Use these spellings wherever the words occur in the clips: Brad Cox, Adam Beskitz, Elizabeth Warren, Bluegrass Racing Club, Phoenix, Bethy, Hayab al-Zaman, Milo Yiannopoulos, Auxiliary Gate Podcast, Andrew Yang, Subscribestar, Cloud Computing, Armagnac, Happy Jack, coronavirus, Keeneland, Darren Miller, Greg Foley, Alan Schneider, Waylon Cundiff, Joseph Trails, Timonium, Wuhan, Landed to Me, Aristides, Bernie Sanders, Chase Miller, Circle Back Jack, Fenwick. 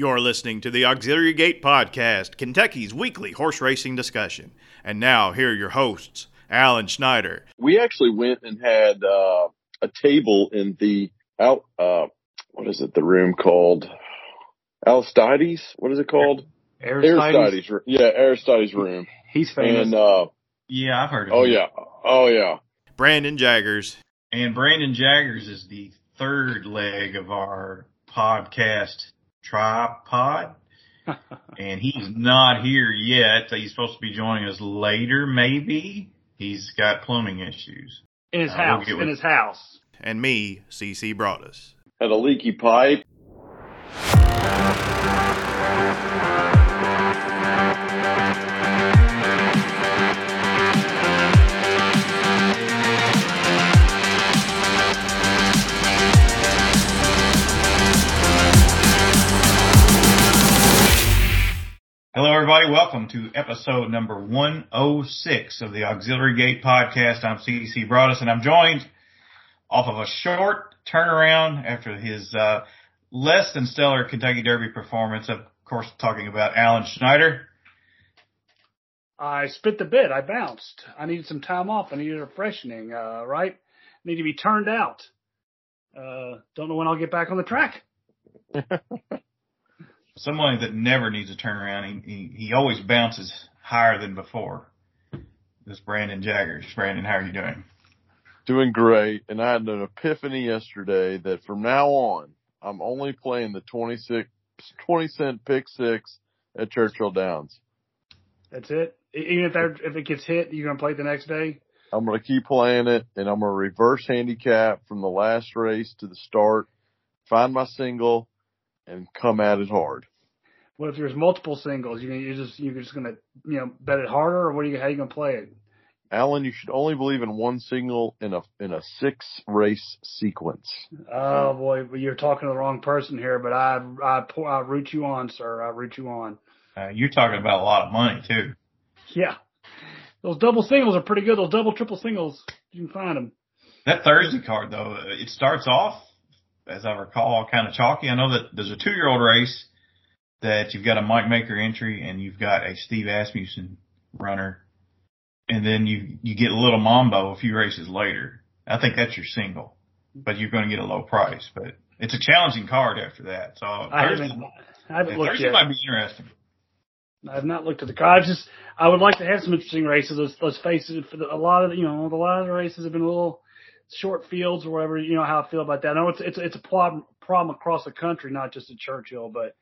You're listening to the Auxiliary Gate Podcast, Kentucky's weekly horse racing discussion. And now, here are your hosts, Alan Schneider. We actually went and had a table in the the room called? Aristides? What is it called? Aristides. Yeah, Aristides room. He's famous. And, yeah, I've heard of him. Oh, yeah. Brandon Jaggers. And Brandon Jaggers is the third leg of our podcast tripod, and he's not here yet. He's supposed to be joining us later, maybe. He's got plumbing issues. In his house. And me, CC Broadus. Had a leaky pipe. Hello, everybody. Welcome to episode number 106 of the Auxiliary Gate Podcast. I'm CC Broadus, and I'm joined off of a short turnaround after his less than stellar Kentucky Derby performance. Of course, talking about Alan Schneider. I spit the bit. I bounced. I needed some time off. I needed refreshing, right? I need to be turned out. Don't know when I'll get back on the track. Someone that never needs a turnaround, he always bounces higher than before. This Brandon Jaggers. Brandon, how are you doing? Doing great, and I had an epiphany yesterday that from now on, I'm only playing the 20-cent pick six at Churchill Downs. That's it? Even if it gets hit, you're going to play it the next day? I'm going to keep playing it, and I'm going to reverse handicap from the last race to the start, find my single, and come at it hard. Well, if there's multiple singles, you're just gonna bet it harder, or how are you gonna play it? Alan, you should only believe in one single in a six race sequence. Oh boy, you're talking to the wrong person here. But I root you on, sir. I root you on. You're talking about a lot of money too. Yeah, those double singles are pretty good. Those double triple singles, you can find them. That Thursday card though, it starts off, as I recall, kind of chalky. I know that there's a 2-year-old race that you've got a Mike Maker entry and you've got a Steve Asmussen runner. And then you get a little Mambo a few races later. I think that's your single, but you're going to get a low price. But it's a challenging card after that. So I haven't looked yet. Thursday might be interesting. I have not looked at the card. I would like to have some interesting races. Let's face it, a lot of the races have been a little short fields or whatever, you know how I feel about that. I know it's a problem across the country, not just at Churchill, but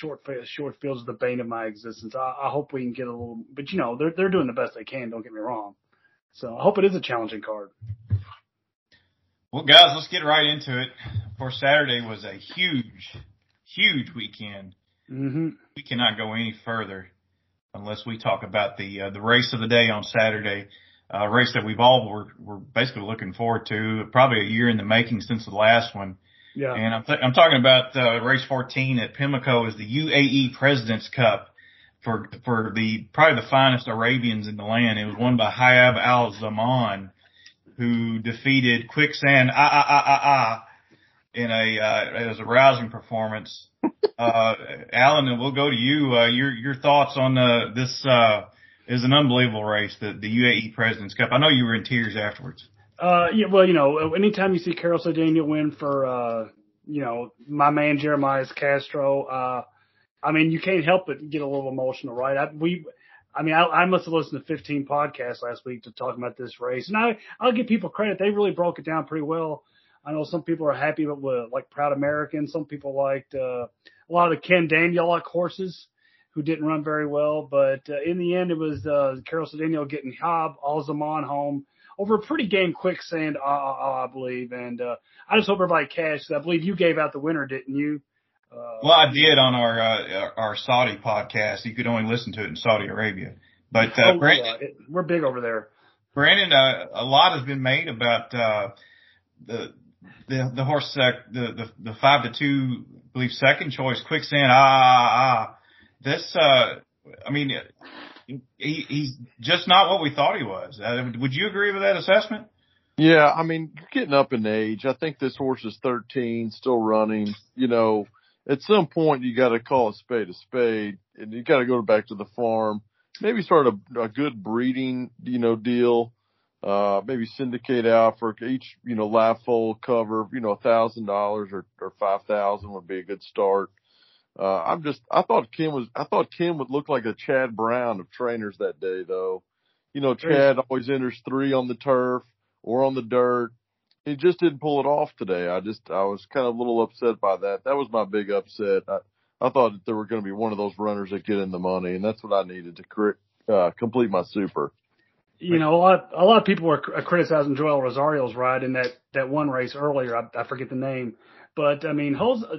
short fields are the bane of my existence. I hope we can get a little, but they're doing the best they can. Don't get me wrong. So I hope it is a challenging card. Well, guys, let's get right into it. Of course, Saturday was a huge, huge weekend. Mm-hmm. We cannot go any further unless we talk about the race of the day on Saturday. A race that we've all were basically looking forward to, probably a year in the making since the last one. Yeah. And I'm talking about race 14 at Pimlico is the UAE President's Cup for the probably the finest Arabians in the land. It was won by Hayab al-Zaman, who defeated Quicksand in it was a rousing performance. Alan, we'll go to you. Your thoughts on this? It was an unbelievable race, the UAE President's Cup. I know you were in tears afterwards. Yeah, well, anytime you see Carol Cedeno win for, my man Jeremiah's Castro, you can't help but get a little emotional, right? I must have listened to 15 podcasts last week to talk about this race. And I'll give people credit. They really broke it down pretty well. I know some people are happy with, like, Proud American. Some people liked a lot of the Ken Danielak horses, who didn't run very well, but in the end, it was Carol Cedeno getting Hayab al-Zaman home over a pretty game Quicksand, I believe. And I just hope everybody cashed. I believe you gave out the winner, didn't you? Well, I did on our Saudi podcast. You could only listen to it in Saudi Arabia. But Brandon, yeah. We're big over there. Brandon, a lot has been made about the horse, the 5-2, I believe, second choice Quicksand. This, he's just not what we thought he was. Would you agree with that assessment? Yeah, you're getting up in age. I think this horse is 13, still running. at some point you got to call a spade, and you got to go back to the farm. Maybe start a good breeding, deal. Maybe syndicate out for each, live foal cover, $1,000 or 5,000 would be a good start. I thought Kim would look like a Chad Brown of trainers that day though. Chad always enters three on the turf or on the dirt. He just didn't pull it off today. I was kind of a little upset by that. That was my big upset. I thought that there were going to be one of those runners that get in the money, and that's what I needed to complete my super. A lot of people were criticizing Joel Rosario's ride in that one race earlier. I forget the name. But,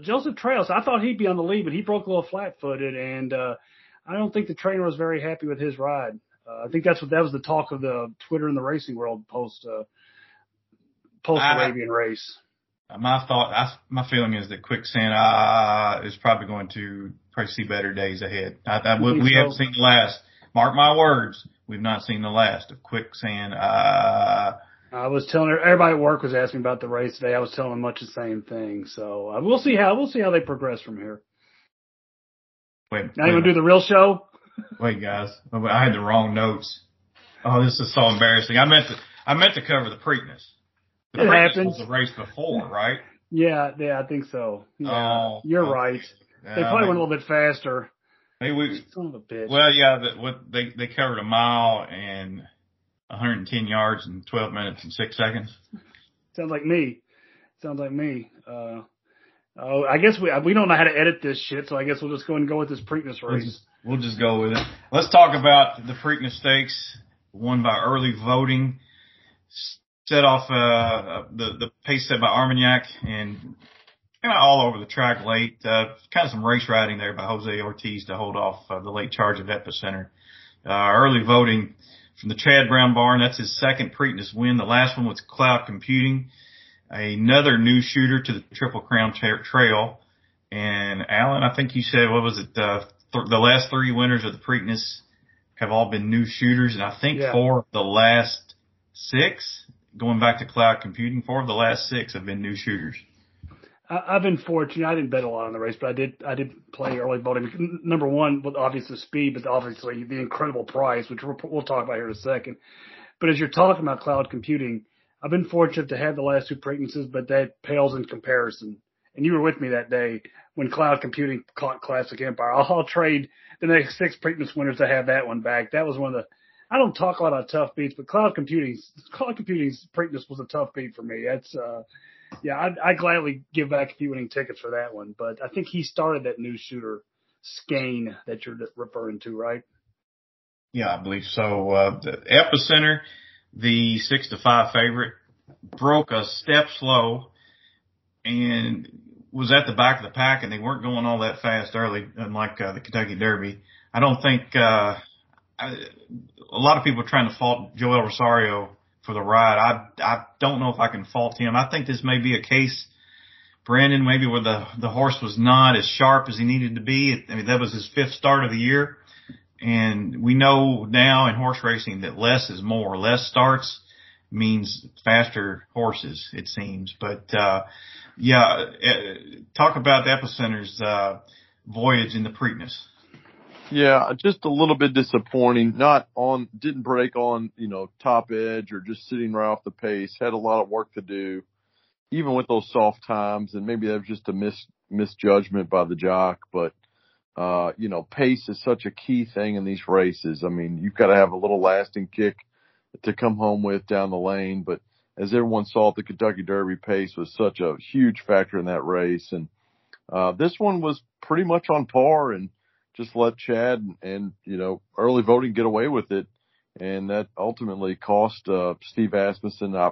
Joseph Trails, I thought he'd be on the lead, but he broke a little flat-footed, and I don't think the trainer was very happy with his ride. I think that was the talk of the Twitter and the racing world post-Arabian race. My feeling is that Quicksand is probably going to see better days ahead. We haven't seen the last. Mark my words, we've not seen the last of Quicksand. I was telling everybody at work was asking about the race today. I was telling them much the same thing. So we'll see how they progress from here. Wait, now you want to do the real show? Wait, guys, I had the wrong notes. Oh, this is so embarrassing. I meant to cover the Preakness. The Preakness was the race before, right? Yeah, I think so. Yeah, oh, you're right. They probably went a little bit faster. Son of a bitch. Well, yeah, they covered a mile and 110 yards in 12 minutes and 6 seconds. Sounds like me. I guess we don't know how to edit this shit, so I guess we'll just go with this Preakness race. We'll just go with it. Let's talk about the Preakness Stakes, won by Early Voting. Set off the pace set by Armagnac and kind of all over the track late. Kind of some race riding there by Jose Ortiz to hold off the late charge of Epicenter. Early Voting from the Chad Brown barn. That's his second Preakness win. The last one was Cloud Computing, another new shooter to the Triple Crown Trail. And Alan, I think you said, what was it? The last three winners of the Preakness have all been new shooters. And I think four of the last six, going back to Cloud Computing, four of the last six have been new shooters. I've been fortunate. I didn't bet a lot on the race, but I did play Early Voting. Number one, with obviously the speed, but obviously the incredible price, which we'll talk about here in a second. But as you're talking about Cloud Computing, I've been fortunate to have the last two Preaknesses, but that pales in comparison. And you were with me that day when Cloud Computing caught Classic Empire. I'll trade the next six Preakness winners to have that one back. That was one of the – I don't talk a lot about tough beats, but Cloud Computing's Preakness was a tough beat for me. That's – yeah, I'd gladly give back a few winning tickets for that one, but I think he started that new shooter, Skane, that you're referring to, right? Yeah, I believe so. The Epicenter, the 6-5 favorite, broke a step slow and was at the back of the pack, and they weren't going all that fast early, unlike the Kentucky Derby. I don't think a lot of people are trying to fault Joel Rosario for the ride. I don't know if I can fault him. I think this may be a case, Brandon, maybe where the horse was not as sharp as he needed to be. I mean, that was his fifth start of the year. And we know now in horse racing that less is more. Less starts means faster horses, it seems. But, talk about the Epicenter's voyage in the Preakness. Yeah, just a little bit disappointing. Didn't break on, top edge or just sitting right off the pace. Had a lot of work to do, even with those soft times. And maybe that was just a misjudgment by the jock. But, pace is such a key thing in these races. I mean, you've got to have a little lasting kick to come home with down the lane. But as everyone saw, the Kentucky Derby pace was such a huge factor in that race. And, this one was pretty much on par and just let Chad and Early Voting get away with it, and that ultimately cost Steve Asmussen. I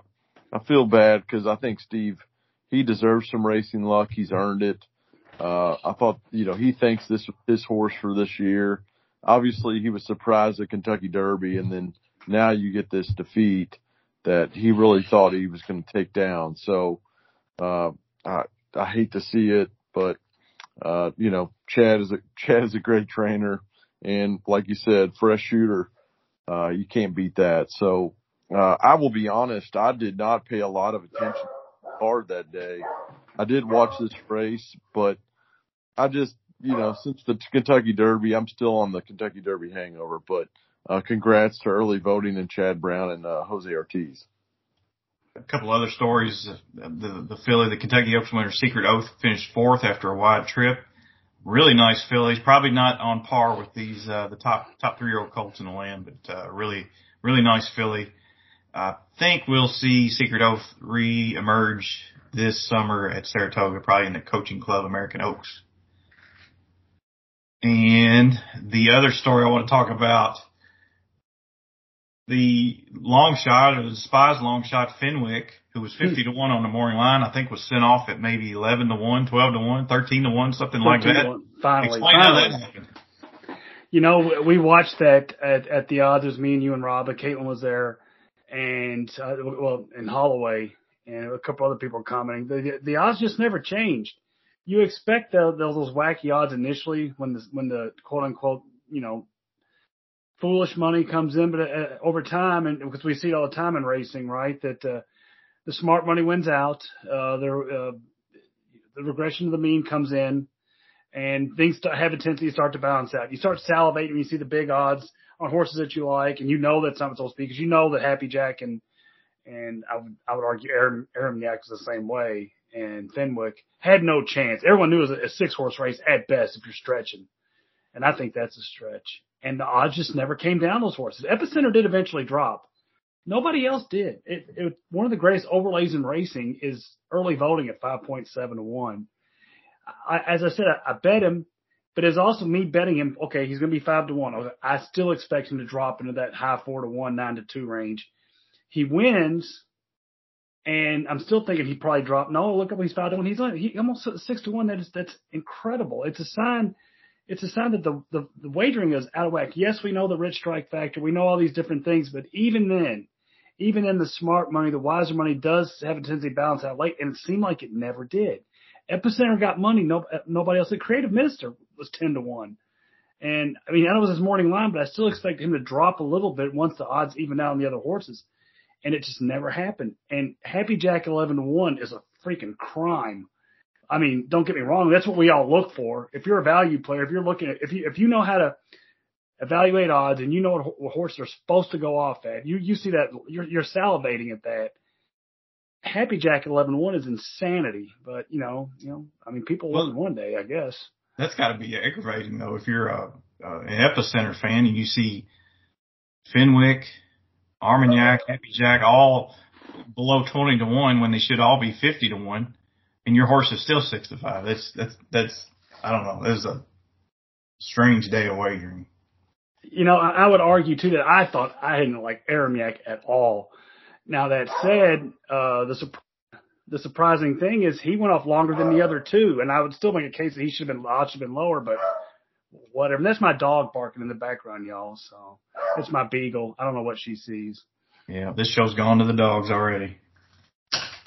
feel bad because I think Steve, he deserves some racing luck. He's earned it. I thought he thanks this horse for this year. Obviously, he was surprised at Kentucky Derby, and then now you get this defeat that he really thought he was going to take down. So I hate to see it, but. Chad is a great trainer, and like you said, fresh shooter. You can't beat that. So I will be honest, I did not pay a lot of attention to the card that day. I did watch this race, but I just, you know, since the Kentucky Derby, I'm still on the Kentucky Derby hangover, but congrats to Early Voting and Chad Brown and Jose Ortiz. A couple other stories. The filly, the Kentucky Oaks winner, Secret Oath, finished fourth after a wide trip. Really nice fillies. Probably not on par with these the top 3-year-old colts in the land, but really nice filly. I think we'll see Secret Oath re-emerge this summer at Saratoga, probably in the coaching club American Oaks. And the other story I want to talk about, the long shot, or the Spies long shot, Fenwick, who was 50-1 on the morning line, I think was sent off at maybe 11-1, 12-1, 13-1, something like that. Finally. Explain how that happened. You know, we watched that at the odds. It was me and you and Rob, but Caitlin was there, and Holloway, and a couple other people were commenting. The odds just never changed. You expect those wacky odds initially when the quote unquote, you know, foolish money comes in, but over time, and because we see it all the time in racing, right, that the smart money wins out, the regression of the mean comes in, and things have a tendency to start to balance out. You start salivating when you see the big odds on horses that you like, and you know that's not supposed to be, because you know that Happy Jack and I would argue Armagnac was the same way, and Fenwick had no chance. Everyone knew it was a 6-horse race at best if you're stretching, and I think that's a stretch. And the odds just never came down those horses. Epicenter did eventually drop. Nobody else did. It one of the greatest overlays in racing is Early Voting at 5.7-1. As I said, I bet him, but it's also me betting him, okay, he's going to be 5-1. I still expect him to drop into that high 4-1, 9-2 range. He wins, and I'm still thinking he probably dropped. No, look up, he's 5-1. He's almost 6-1. That's incredible. It's a sign that the wagering is out of whack. Yes, we know the Rich Strike factor. We know all these different things, but even then the smart money, the wiser money does have a tendency to balance out late, and it seemed like it never did. Epicenter got money. Nobody else. The Creative Minister was 10-1. And, I mean, I know it was his morning line, but I still expect him to drop a little bit once the odds even out on the other horses. And it just never happened. And Happy Jack 11-1 is a freaking crime. I mean, don't get me wrong. That's what we all look for. If you're a value player, if you're looking at, if you know how to evaluate odds and you know what horses are supposed to go off at, you see that you're salivating at that. Happy Jack 11-1 is insanity, but you know, I mean, people win one day, I guess. That's got to be aggravating though. If you're an Epicenter fan and you see Fenwick, Armagnac, Happy Jack all below 20-1 when they should all be 50-1. And your horse is still 6-5. That's I don't know. It was a strange day of wagering. You know, I would argue too that I thought I didn't like Armagnac at all. Now that said, the surprising thing is he went off longer than the other two, and I would still make a case that he should have been lower, but whatever. And that's my dog barking in the background, y'all. So it's my beagle. I don't know what she sees. Yeah, this show's gone to the dogs already.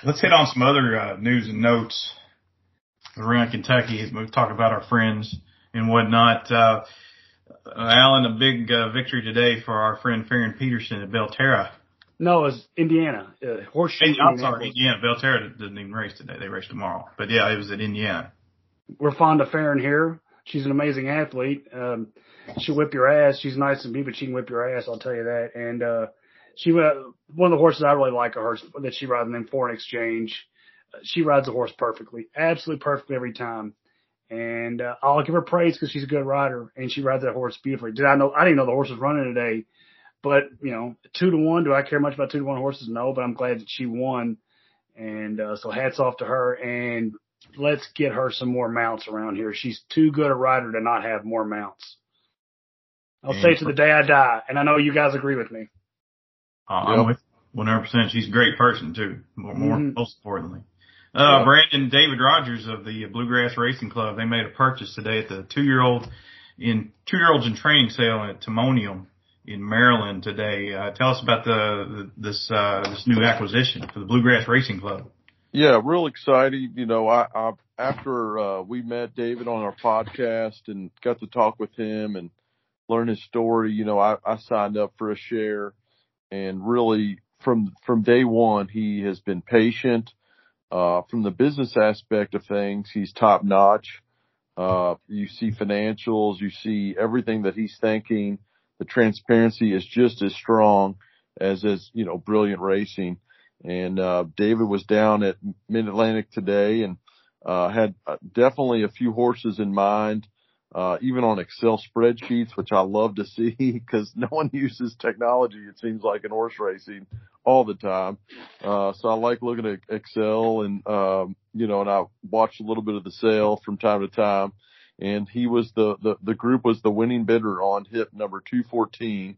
Let's hit on some other news and notes around Kentucky as we talk about our friends and whatnot. Alan, a big victory today for our friend Farron Peterson at Belterra. No, it was Indiana. Horseshoe. I'm sorry, Indiana. Belterra didn't even race today. They race tomorrow. But, yeah, it was at Indiana. We're fond of Farron here. She's an amazing athlete. She'll whip your ass. She's nice and me, but she can whip your ass, I'll tell you that. And she one of the horses I really like of hers that she rides in Foreign Exchange. She rides the horse perfectly, absolutely perfectly every time. And I'll give her praise because she's a good rider and she rides that horse beautifully. I didn't know the horse was running today, but you know, 2-1. Do I care much about 2-1 horses? No, but I'm glad that she won. And so hats off to her. And let's get her some more mounts around here. She's too good a rider to not have more mounts. I'll say it to the day I die, and I know you guys agree with me. I'm with 100%. She's a great person, too, most importantly. Brandon David Rogers of the Bluegrass Racing Club, they made a purchase today at the 2-year-olds in training sale at Timonium in Maryland today. Tell us about this new acquisition for the Bluegrass Racing Club. Yeah, real exciting. You know, I after we met David on our podcast and got to talk with him and learn his story, you know, I signed up for a share. And really, from day one, he has been patient. From the business aspect of things, he's top notch. You see financials, you see everything that he's thinking. The transparency is just as strong as his, you know, brilliant racing. And David was down at Mid-Atlantic today and had definitely a few horses in mind, even on Excel spreadsheets, which I love to see because no one uses technology, it seems like, in horse racing all the time. So I like looking at Excel and, you know, and I watched a little bit of the sale from time to time. And he was the group was the winning bidder on hip number 214.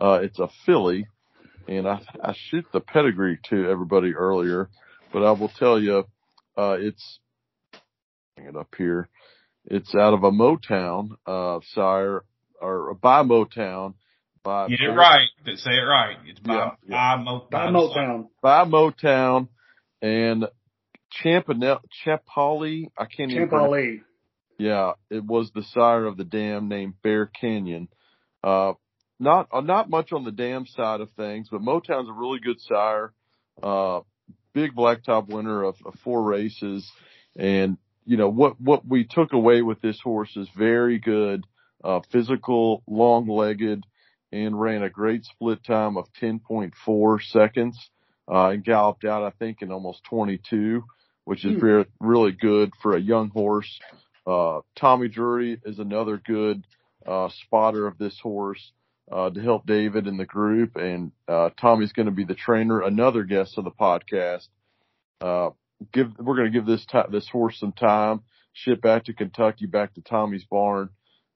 It's a filly. And I shoot the pedigree to everybody earlier, but I will tell you, it's, bring it up here. It's out of a Motown, sire, or by Motown. By you did it right. Say it right. It's by Motown. By Motown. By Motown and Champ Ali. I can't even. Champ Ali. Yeah. It was the sire of the dam named Bear Canyon. Not much on the dam side of things, but Motown's a really good sire, big blacktop winner of four races. And, you know, what we took away with this horse is very good, physical, long-legged, and ran a great split time of 10.4 seconds, and galloped out, I think, in almost 22, which is very, really good for a young horse. Tommy Drury is another good, spotter of this horse. To help David and the group, and Tommy's going to be the trainer, another guest of the podcast. We're going to give this horse some time, ship back to Kentucky, back to Tommy's barn,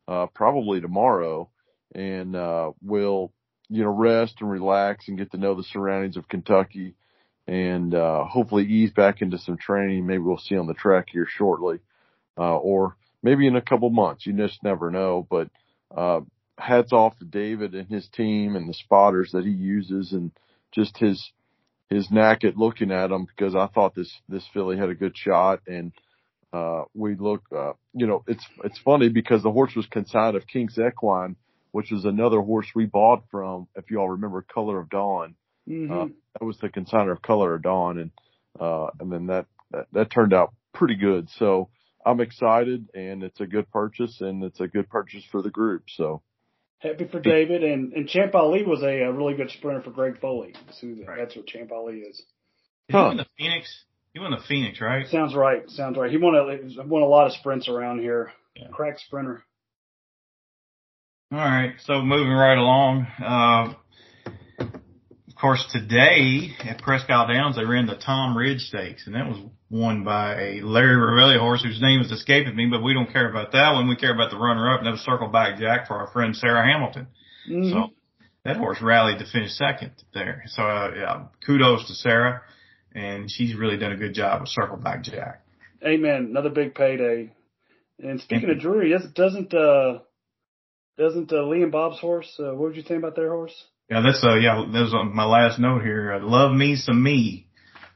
probably tomorrow, and we'll, you know, rest and relax and get to know the surroundings of Kentucky, and hopefully ease back into some training. Maybe we'll see on the track here shortly, or maybe in a couple months. You just never know, but hats off to David and his team and the spotters that he uses and just his knack at looking at them, because I thought this filly had a good shot. And, we look, you know, it's funny because the horse was consigned of King's Equine, which was another horse we bought from, if you all remember, Color of Dawn. Mm-hmm. That was the consigner of Color of Dawn. And then that turned out pretty good. So I'm excited, and it's a good purchase, and it's a good purchase for the group. So. Happy for David, and Champ Ali was a really good sprinter for Greg Foley. That's what Champ Ali is. He won the Phoenix. He won the Phoenix, right? Sounds right. He won a lot of sprints around here. Yeah. Crack sprinter. All right, so moving right along. Of course, today at Prescott Downs, they ran the Tom Ridge Stakes, and that was won by a Larry Ravelli horse whose name is escaping me, but we don't care about that one. We care about the runner-up, and that was Circle Back Jack for our friend Sarah Hamilton. Mm-hmm. So that horse rallied to finish second there. So yeah, kudos to Sarah, and she's really done a good job with Circle Back Jack. Amen. Another big payday. And speaking of Drury, doesn't Lee and Bob's horse? What would you think about their horse? Yeah, that was on my last note here. Love Me Some Me.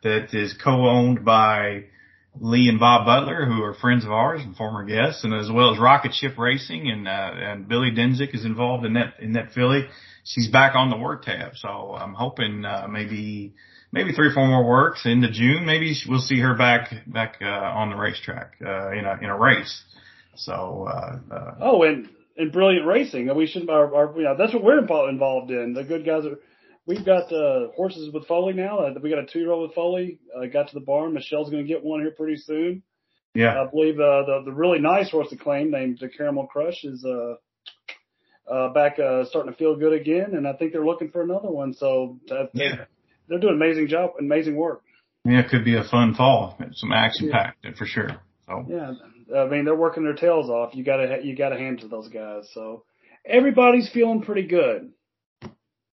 That is co-owned by Lee and Bob Butler, who are friends of ours and former guests, and as well as Rocket Ship Racing, and Billy Denzik is involved in that filly. She's back on the work tab, so I'm hoping maybe 3 or 4 more works into June. Maybe we'll see her back on the racetrack in a race. So and Brilliant Racing, we should that's what we're involved in. The good guys are. We've got horses with Foley now. We got a 2-year-old with Foley. Got to the barn. Michelle's going to get one here pretty soon. Yeah, I believe the really nice horse to claim named the Caramel Crush is back starting to feel good again, and I think they're looking for another one. So they're doing an amazing job, amazing work. Yeah, it could be a fun fall. Some action packed for sure. So yeah, I mean they're working their tails off. You got to hand to those guys. So everybody's feeling pretty good.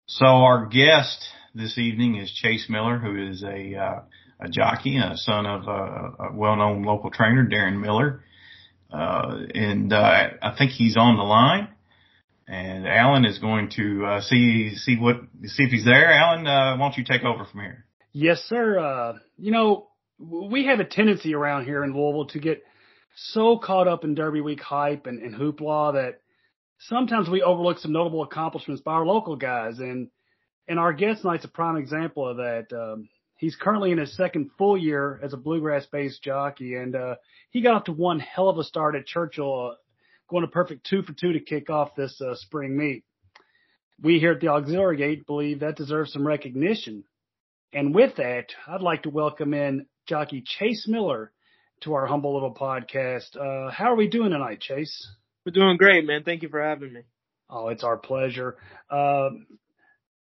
So our guest this evening is Chase Miller, who is a jockey and a son of a well-known local trainer, Darren Miller. I think he's on the line. And Alan is going to see if he's there. Alan, why don't you take over from here? Yes, sir. You know, we have a tendency around here in Louisville to get so caught up in Derby Week hype and hoopla that sometimes we overlook some notable accomplishments by our local guys, and our guest tonight's a prime example of that. He's currently in his second full year as a bluegrass-based jockey, and he got off to one hell of a start at Churchill, going a perfect 2 for 2 to kick off this spring meet. We here at the Auxiliary Gate believe that deserves some recognition. And with that, I'd like to welcome in jockey Chase Miller to our humble little podcast. How are we doing tonight, Chase? We're doing great, man. Thank you for having me. Oh, it's our pleasure.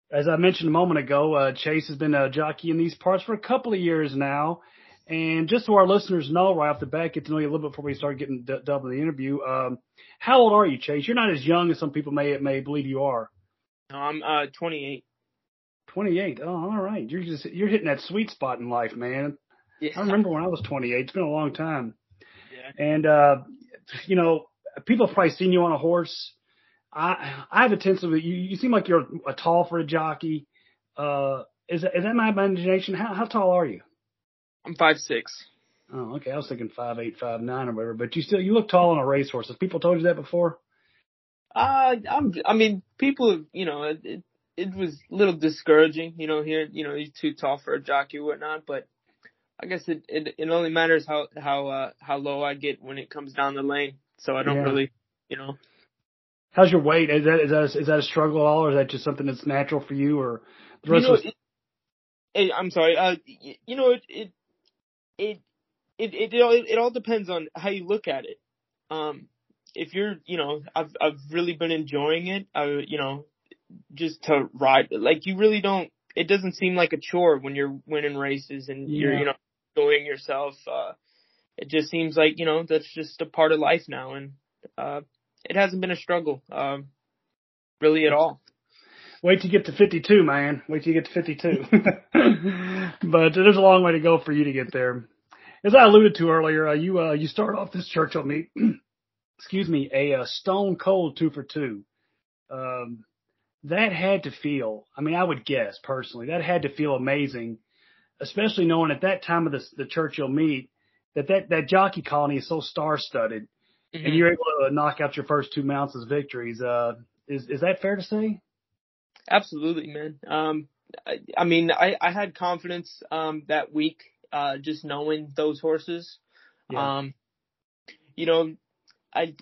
As I mentioned a moment ago, Chase has been a jockey in these parts for a couple of years now. And just so our listeners know right off the bat, get to know you a little bit before we start getting double the interview. How old are you, Chase? You're not as young as some people may believe you are. No, I'm 28. 28. Oh, all right. You're hitting that sweet spot in life, man. Yeah. I remember when I was 28. It's been a long time. Yeah. And, you know, people have probably seen you on a horse. I have a sense of it. You seem like you're a tall for a jockey. Is that my imagination? How tall are you? I'm 5'6". Oh, okay. I was thinking 5'8", 5'9", or whatever. But you look tall on a racehorse. Have people told you that before? People. You know, it was a little discouraging. You know, here, you know, you're too tall for a jockey or whatnot. But I guess it only matters how low I get when it comes down the lane. So I don't really, you know. How's your weight? Is that a struggle at all, or is that just something that's natural for you, or the rest of? I'm sorry. You know, it all depends on how you look at it. If you're, you know, I've really been enjoying it. You know, just to ride. Like you really don't. It doesn't seem like a chore when you're winning races and you're, you know, enjoying yourself. It just seems like, you know, that's just a part of life now, and it hasn't been a struggle, really at all. Wait till you get to 52, man. Wait till you get to 52. But there's a long way to go for you to get there. As I alluded to earlier, you start off this Churchill meet, excuse me, a stone cold 2 for 2. That had to feel, I mean, I would guess personally, that had to feel amazing, especially knowing at that time of the Churchill meet that jockey colony is so star-studded. Mm-hmm. And you're able to knock out your first two mounts as victories. Is that fair to say? Absolutely, man. I had confidence that week, just knowing those horses. Yeah. You know, I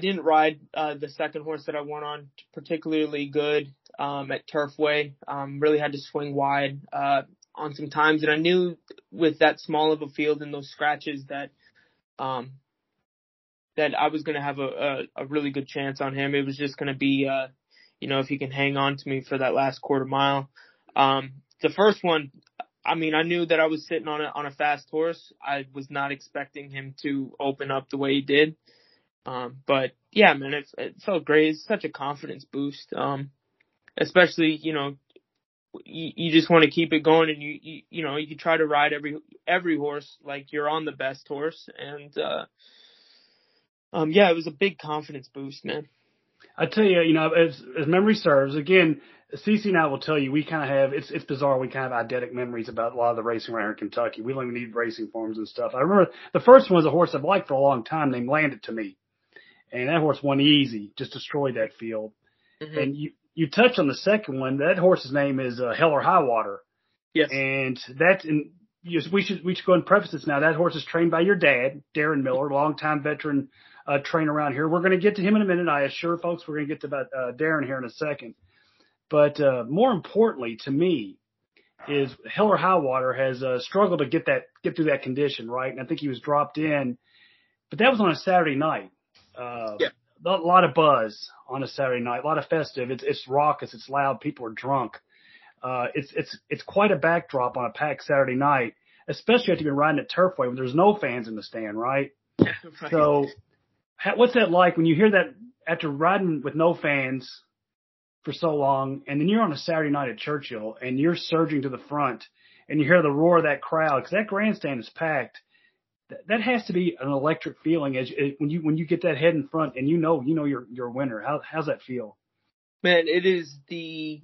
didn't ride the second horse that I won on particularly good at Turfway. Really had to swing wide on some times, and I knew with that small of a field and those scratches that. That I was going to have a really good chance on him. It was just going to be, you know, if he can hang on to me for that last quarter mile. The first one, I mean, I knew that I was sitting on a fast horse. I was not expecting him to open up the way he did. But yeah, man, it felt great. It's such a confidence boost. Especially, you know, you just want to keep it going, and you know, you try to ride every horse like you're on the best horse, and, yeah, it was a big confidence boost, man. I tell you, you know, as memory serves, again, Cece and I will tell you, we kind of have, it's bizarre, we kind of have eidetic memories about a lot of the racing around here in Kentucky. We don't even need racing forms and stuff. I remember the first one was a horse I've liked for a long time named Land It To Me. And that horse won easy, just destroyed that field. Mm-hmm. And you touched on the second one. That horse's name is Hell or High Water. Yes. And that's in. We should go ahead and preface this now. That horse is trained by your dad, Darren Miller, longtime veteran trainer around here. We're going to get to him in a minute. I assure folks we're going to get to about Darren here in a second. But more importantly to me is Hell or High Water has struggled to get through that condition, right? And I think he was dropped in. But that was on a Saturday night. Yeah. A lot of buzz on a Saturday night, a lot of festive. It's raucous. It's loud. People are drunk. It's quite a backdrop on a packed Saturday night, especially after you've been riding at Turfway when there's no fans in the stand, right? Yeah, right. So what's that like when you hear that after riding with no fans for so long, and then you're on a Saturday night at Churchill and you're surging to the front and you hear the roar of that crowd because that grandstand is packed. That has to be an electric feeling when you get that head in front and you know you're a winner. How's that feel? Man, it is the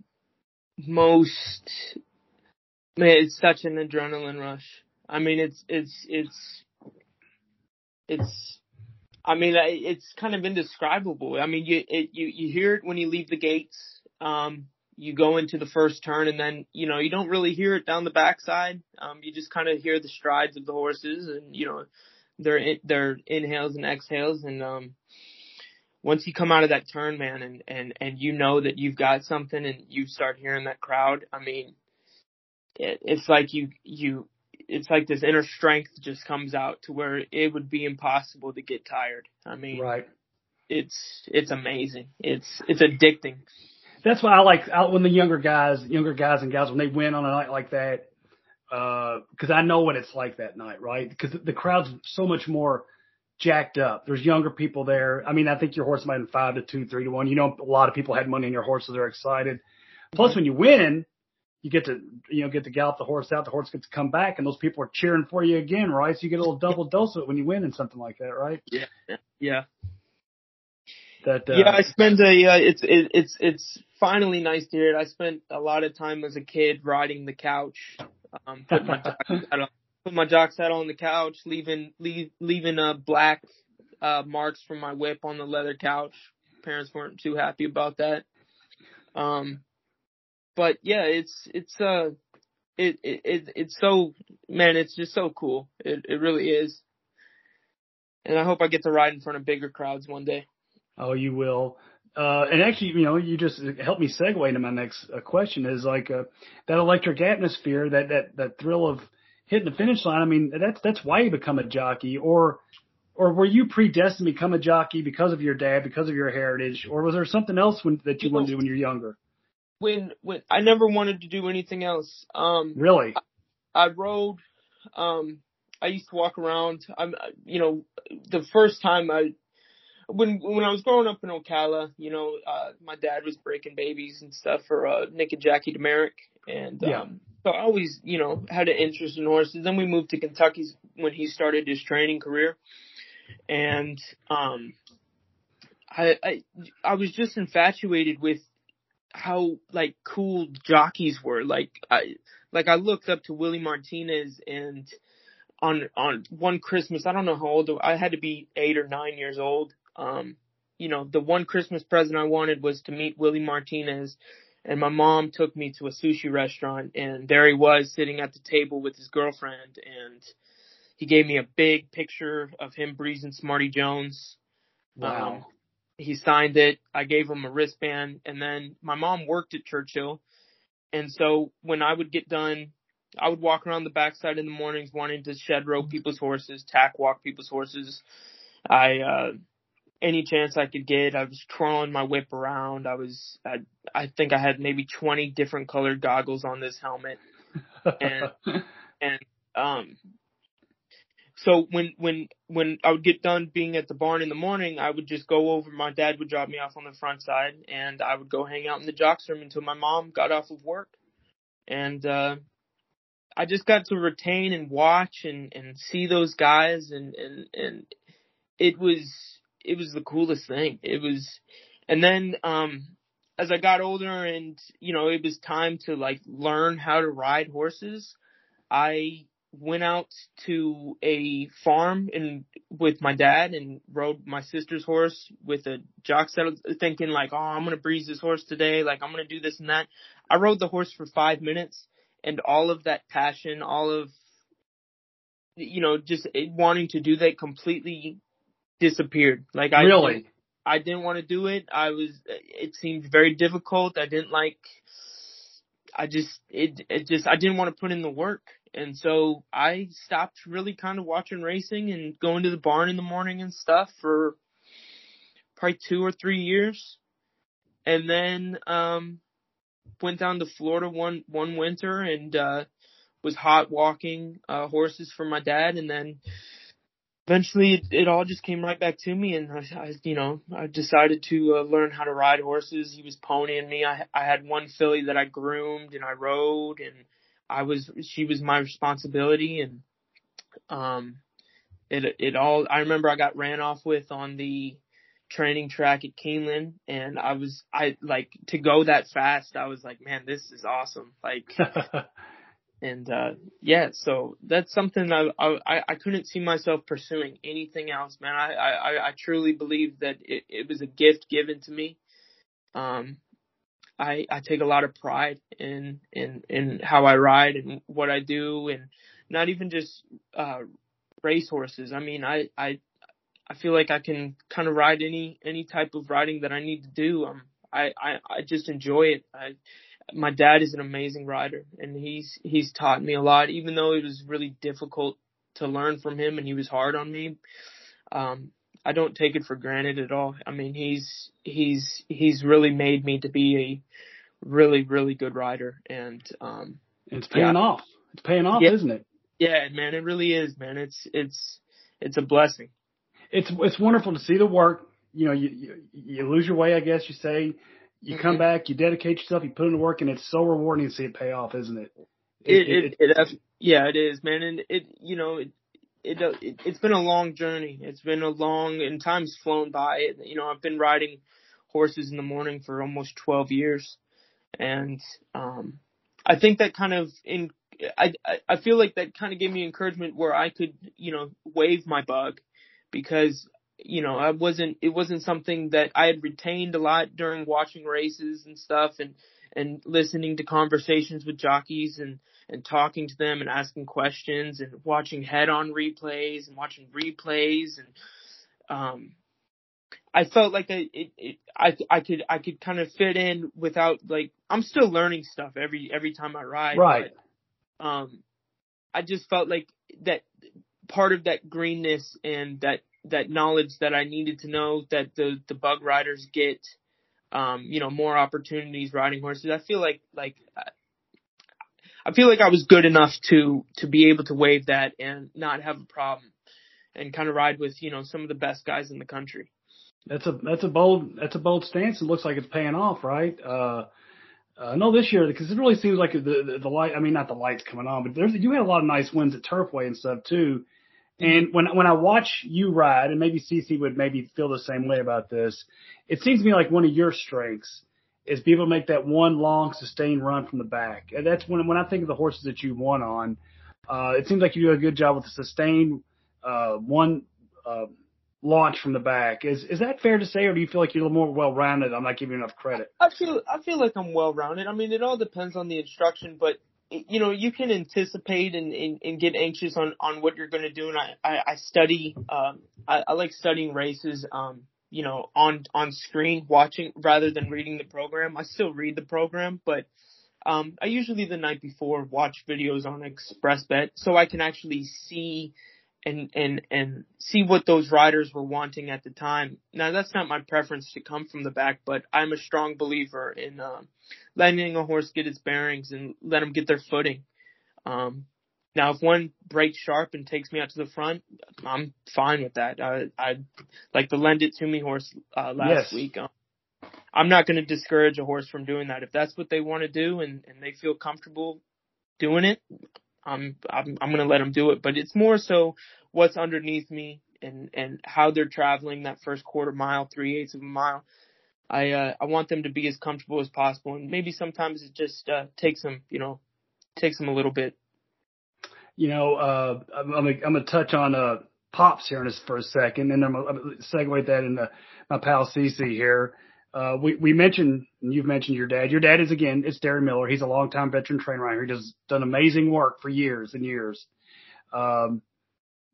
it's such an adrenaline rush. I mean, it's kind of indescribable. I mean, you hear it when you leave the gates. you go into the first turn and then, you know, you don't really hear it down the backside. You just kind of hear the strides of the horses and, you know, their inhales and exhales. And once you come out of that turn, man, and you know that you've got something and you start hearing that crowd, I mean, it's like it's like this inner strength just comes out to where it would be impossible to get tired. I mean, right. It's amazing. It's addicting. That's why I like when the younger guys and gals, when they win on a night like that, because I know what it's like that night, right? Because the crowd's so much more jacked up. There's younger people there. I mean, I think your horse might have been 5-2, 3-1. You know, a lot of people had money in your horse, so they're excited. Plus, when you win, you get to gallop the horse out. The horse gets to come back, and those people are cheering for you again, right? So you get a little double dose of it when you win and something like that, right? Yeah. I spent it's finally nice to hear it. I spent a lot of time as a kid riding the couch, put my jock saddle on the couch, leaving black marks from my whip on the leather couch. Parents weren't too happy about that. But yeah, it's so, man, it's just so cool. It really is. And I hope I get to ride in front of bigger crowds one day. Oh, you will. And actually, you know, you just helped me segue into my next question is like that electric atmosphere, that thrill of hitting the finish line. I mean, that's why you become a jockey. Or were you predestined to become a jockey because of your dad, because of your heritage? Or was there something else that you wanted to do when you were younger? When I never wanted to do anything else. Really? I rode. I used to walk around. The first time When I was growing up in Ocala, you know, my dad was breaking babies and stuff for Nick and Jackie Demerick. And so I always, you know, had an interest in horses. Then we moved to Kentucky when he started his training career. And I was just infatuated with how, like, cool jockeys were. Like I looked up to Willie Martinez and on one Christmas, I don't know how old, I had to be 8 or 9 years old. You know, the one Christmas present I wanted was to meet Willie Martinez, and my mom took me to a sushi restaurant, and there he was sitting at the table with his girlfriend, and he gave me a big picture of him breezing Smarty Jones. Wow. He signed it. I gave him a wristband, and then my mom worked at Churchill, and so when I would get done, I would walk around the backside in the mornings wanting to shed row people's horses, tack walk people's horses. Any chance I could get, I was twirling my whip around. I think I had maybe 20 different colored goggles on this helmet. So when I would get done being at the barn in the morning, I would just go over. My dad would drop me off on the front side, and I would go hang out in the jocks room until my mom got off of work. And I just got to retain and watch and see those guys, and it was the coolest thing. And then, as I got older and, you know, it was time to like learn how to ride horses, I went out to a farm with my dad and rode my sister's horse with a jock saddle, thinking like, oh, I'm going to breeze this horse today. Like, I'm going to do this and that. I rode the horse for 5 minutes, and all of that passion, all of, you know, just wanting to do that completely disappeared. Like, I didn't want to do it. It seemed very difficult. I didn't want to put in the work. And so I stopped really kind of watching racing and going to the barn in the morning and stuff for probably 2 or 3 years. And then, went down to Florida one winter and, was hot walking, horses for my dad. And then, eventually, it all just came right back to me, and I decided to learn how to ride horses. He was ponying me. I had one filly that I groomed and I rode, and she was my responsibility. And I remember I got ran off with on the training track at Keeneland, and I to go that fast. I was like, man, this is awesome. Like. And, so that's something I couldn't see myself pursuing anything else, man. I truly believe that it was a gift given to me. I take a lot of pride in how I ride and what I do, and not even just race horses. I mean, I feel like I can kind of ride any type of riding that I need to do. I just enjoy it. My dad is an amazing rider, and he's taught me a lot, even though it was really difficult to learn from him and he was hard on me. I don't take it for granted at all. I mean, he's really made me to be a really, really good rider, and it's paying off. It's paying off, isn't it? Yeah, man, it really is, man. It's a blessing. It's wonderful to see the work. You know, you lose your way, I guess you say. You come back, you dedicate yourself, you put in the work, and it's so rewarding to see it pay off, isn't it? It is, man. And it's been a long journey. It's been a long, and time's flown by. You know, I've been riding horses in the morning for almost 12 years. And I think that kind of, I feel like that kind of gave me encouragement where I could, you know, wave my bug, because you know, it wasn't something that I had retained a lot during watching races and stuff, and listening to conversations with jockeys and talking to them and asking questions and watching head-on replays and watching replays. And I felt like I could kind of fit in without, like, I'm still learning stuff every time I ride. Right. But, I just felt like that part of that greenness and that knowledge that I needed to know that the bug riders get, you know, more opportunities riding horses. I feel like I was good enough to be able to waive that and not have a problem, and kind of ride with, you know, some of the best guys in the country. That's a bold stance. It looks like it's paying off, right? No, this year, because it really seems like the light. I mean, not the lights coming on, but you had a lot of nice wins at Turfway and stuff too. And when I watch you ride, and maybe Cece would maybe feel the same way about this, it seems to me like one of your strengths is be able to make that one long, sustained run from the back. And that's when I think of the horses that you won on, it seems like you do a good job with the sustained one launch from the back. Is that fair to say, or do you feel like you're a little more well-rounded? I'm not giving you enough credit. I feel like I'm well-rounded. I mean, it all depends on the instruction, but you know, you can anticipate and get anxious on what you're going to do. And I study, I like studying races, you know, on screen watching rather than reading the program. I still read the program, but, I usually the night before watch videos on ExpressBet so I can actually see and see what those riders were wanting at the time. Now, that's not my preference to come from the back, but I'm a strong believer in letting a horse get its bearings and let them get their footing. Now, if one breaks sharp and takes me out to the front, I'm fine with that. I like the Lend It To Me horse last week. I'm not going to discourage a horse from doing that. If that's what they want to do and they feel comfortable doing it, I'm going to let them do it, but it's more so what's underneath me and how they're traveling that first quarter mile, 3/8 of a mile. I want them to be as comfortable as possible. And maybe sometimes it just, takes them a little bit. You know, I'm going to touch on, Pops here for a second, and I'm going to segue that into my pal Cece here. We mentioned, and you've mentioned your dad. Your dad is, again, it's Darren Miller. He's a longtime veteran train rider. He has done amazing work for years and years.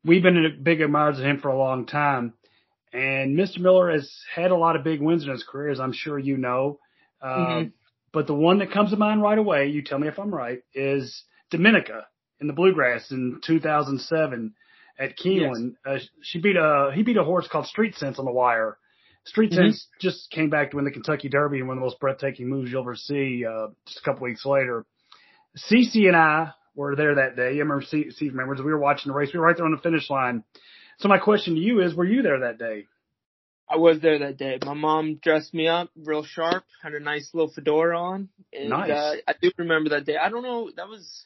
We've been big admirers of him for a long time. And Mr. Miller has had a lot of big wins in his career, as I'm sure you know. But the one that comes to mind right away, you tell me if I'm right, is Dominica in the Bluegrass in 2007 at Keeneland. Yes. He beat a horse called Street Sense on the wire. Street Sense just came back to win the Kentucky Derby in one of the most breathtaking moves you'll ever see, just a couple weeks later. Cece and I were there that day. I remember Cece remembers. We were watching the race. We were right there on the finish line. So my question to you is, were you there that day? I was there that day. My mom dressed me up real sharp, had a nice little fedora on. And, nice. I do remember that day. I don't know. That was.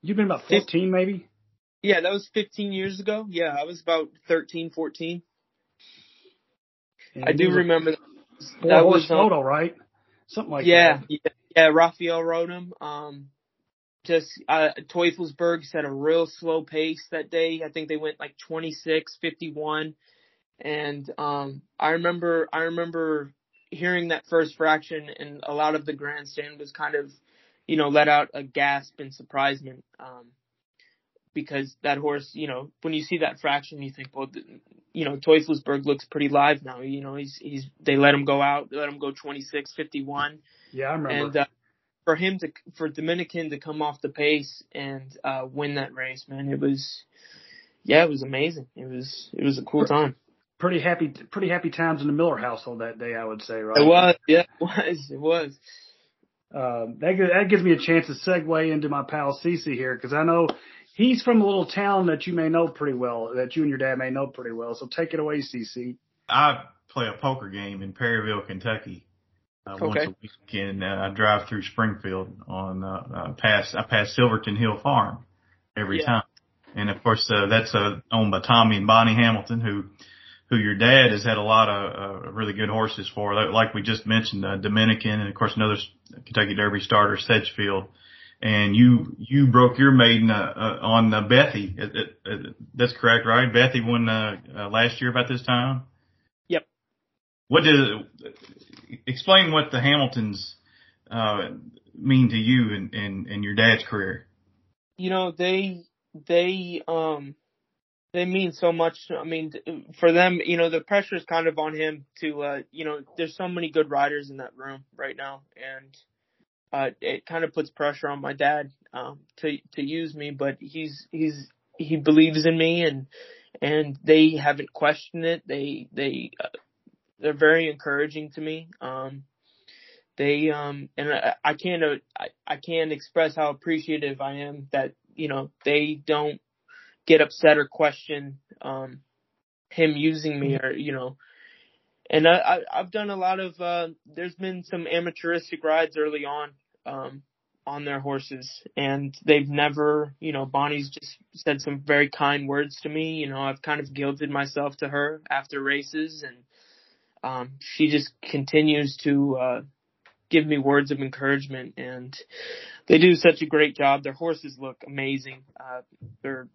You've been about 15, maybe? Yeah, that was 15 years ago. Yeah, I was about 13, 14. And I do remember that was photo, right? Something like that. Yeah, Raphael rode him. Teufelsberg set a real slow pace that day. I think they went like 26, 51. And I remember hearing that first fraction and a lot of the grandstand was kind of, you know, let out a gasp in surprisement, because that horse, you know, when you see that fraction, you think, well, you know, Teufelsberg looks pretty live now. You know, they let him go out, they let him go 26-51. Yeah, I remember. And for Dominican to come off the pace and win that race, man, it was amazing. It was a cool time. Pretty happy times in the Miller household that day, I would say, right? It was. That gives me a chance to segue into my pal Cece here, because I know he's from a little town that you may know pretty well, that you and your dad may know pretty well. So take it away, Cece. I play a poker game in Perryville, Kentucky, once a week, and I drive through Springfield I pass Silverton Hill Farm every time. And of course, that's owned by Tommy and Bonnie Hamilton, who your dad has had a lot of really good horses for. Like we just mentioned, Dominican, and of course another Kentucky Derby starter, Sedgefield. And you broke your maiden on Bethy. That's correct, right? Bethy won last year about this time. Yep. Explain what the Hamiltons mean to you and your dad's career. You know, they mean so much. I mean, for them, you know, the pressure is kind of on him to, you know, there's so many good riders in that room right now, and it kind of puts pressure on my dad to use me. But he believes in me, and they haven't questioned it. They're very encouraging to me. I can't express how appreciative I am that, you know, they don't get upset or question him using me, or, you know. And I've done a lot of there's been some amateuristic rides early on their horses, and they've never, you know, Bonnie's just said some very kind words to me. You know, I've kind of guilted myself to her after races, and she just continues to give me words of encouragement, and they do such a great job. Their horses look amazing. They're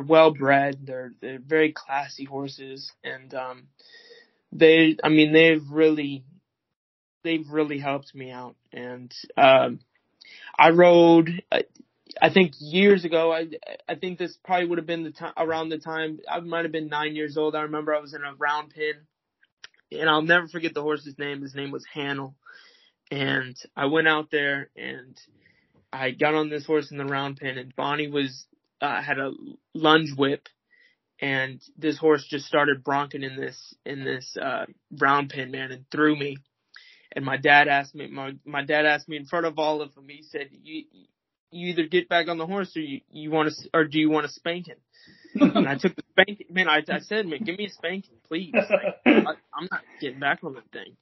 well bred. They're very classy horses, and they've really helped me out. And I rode, I think years ago, I think this probably would have been around the time I might have been 9 years old. I remember I was in a round pin, and I'll never forget the horse's name. His name was Hannel, and I went out there and I got on this horse in the round pin, and Bonnie was had a lunge whip, and this horse just started bronking in this round pin, man, and threw me. And my dad asked me in front of all of them, he said, you either get back on the horse, or do you want to spank him? And I took the spanking, man. I said, man, give me a spanking, please. Like, I'm not getting back on that thing.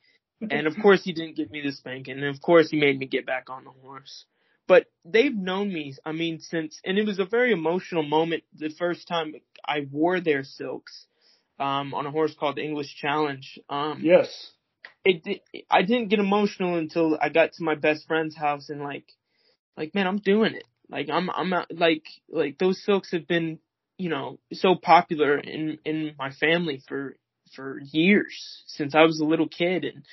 And of course he didn't give me the spanking, and of course he made me get back on the horse. But they've known me, I mean, since, and it was a very emotional moment the first time I wore their silks on a horse called English Challenge. Yes. I didn't get emotional until I got to my best friend's house, and like, man, I'm doing it. Like, I'm not, like those silks have been, you know, so popular in my family for years, since I was a little kid. And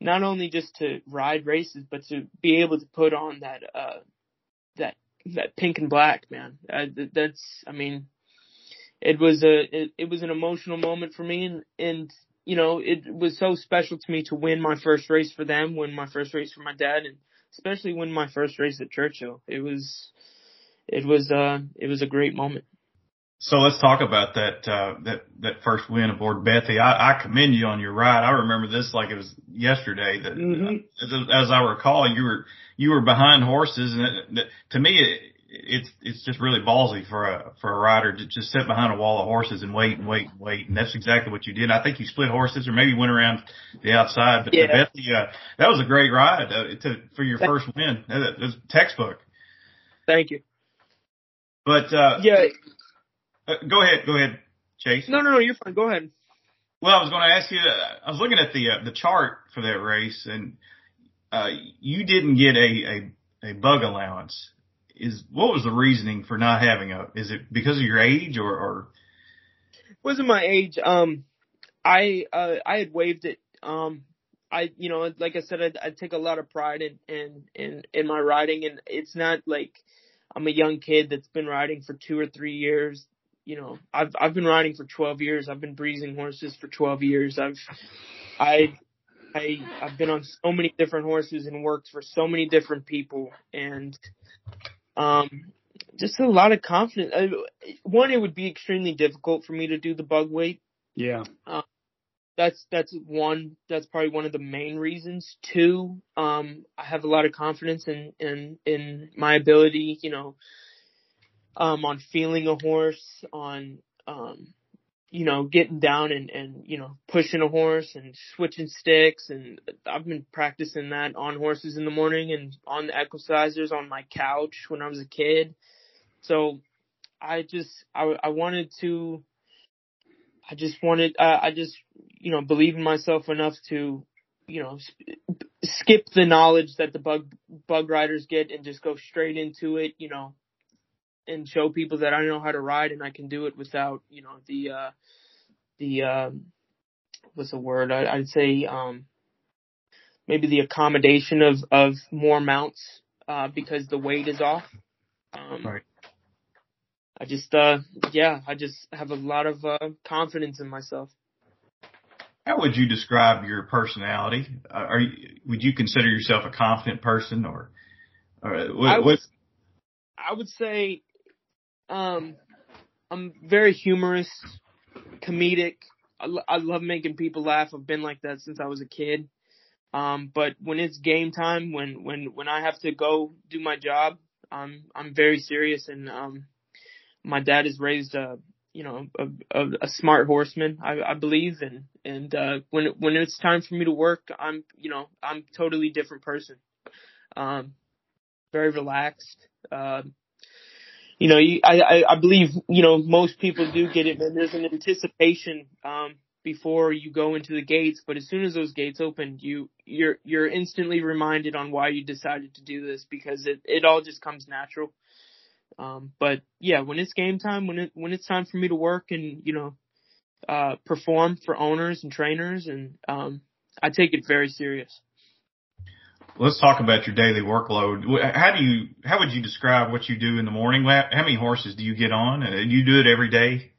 not only just to ride races, but to be able to put on that pink and black, man. It was an emotional moment for me, and you know, it was so special to me to win my first race for them, win my first race for my dad, and especially win my first race at Churchill. It was a great moment. So let's talk about that first win aboard Bethy. I commend you on your ride. I remember this like it was yesterday. That as I recall, you were behind horses, and to me, it's just really ballsy for a rider to just sit behind a wall of horses and wait, and that's exactly what you did. I think you split horses, or maybe went around the outside. But Bethy, that was a great ride for your first win. That was textbook. Thank you. But Go ahead, Chase. No, you're fine. Go ahead. Well, I was going to ask you, I was looking at the chart for that race, and you didn't get a bug allowance. What was the reasoning for not having a? Is it because of your age or? It wasn't my age. I had waived it. I take a lot of pride in my riding, and it's not like I'm a young kid that's been riding for 2 or 3 years. You know, I've been riding for 12 years. I've been breezing horses for 12 years. I've been on so many different horses and worked for so many different people, and just a lot of confidence. One, it would be extremely difficult for me to do the bug weight. Yeah. That's one. That's probably one of the main reasons. Two, I have a lot of confidence in my ability, you know, on feeling a horse, on, you know, getting down and, you know, pushing a horse and switching sticks. And I've been practicing that on horses in the morning and on the equalizers on my couch when I was a kid. So I believe in myself enough to, you know, skip the knowledge that the bug riders get and just go straight into it, you know, and show people that I know how to ride and I can do it without, you know, what's the word? I'd say, maybe the accommodation of more mounts, because the weight is off. Right. I just have a lot of confidence in myself. How would you describe your personality? Would you consider yourself a confident person, or what? I would say I'm very humorous, comedic. I love making people laugh. I've been like that since I was a kid. But when it's game time, when I have to go do my job, I'm very serious. And my dad has raised a smart horseman, I believe. And when it's time for me to work, I'm a totally different person. Very relaxed. I believe, you know, most people do get it, and there's an anticipation before you go into the gates, but as soon as those gates open, you're instantly reminded on why you decided to do this, because it all just comes natural. But yeah, when it's game time, when it's time for me to work and, you know, perform for owners and trainers, and I take it very serious. Let's talk about your daily workload. How would you describe what you do in the morning? How many horses do you get on? Do you do it every day?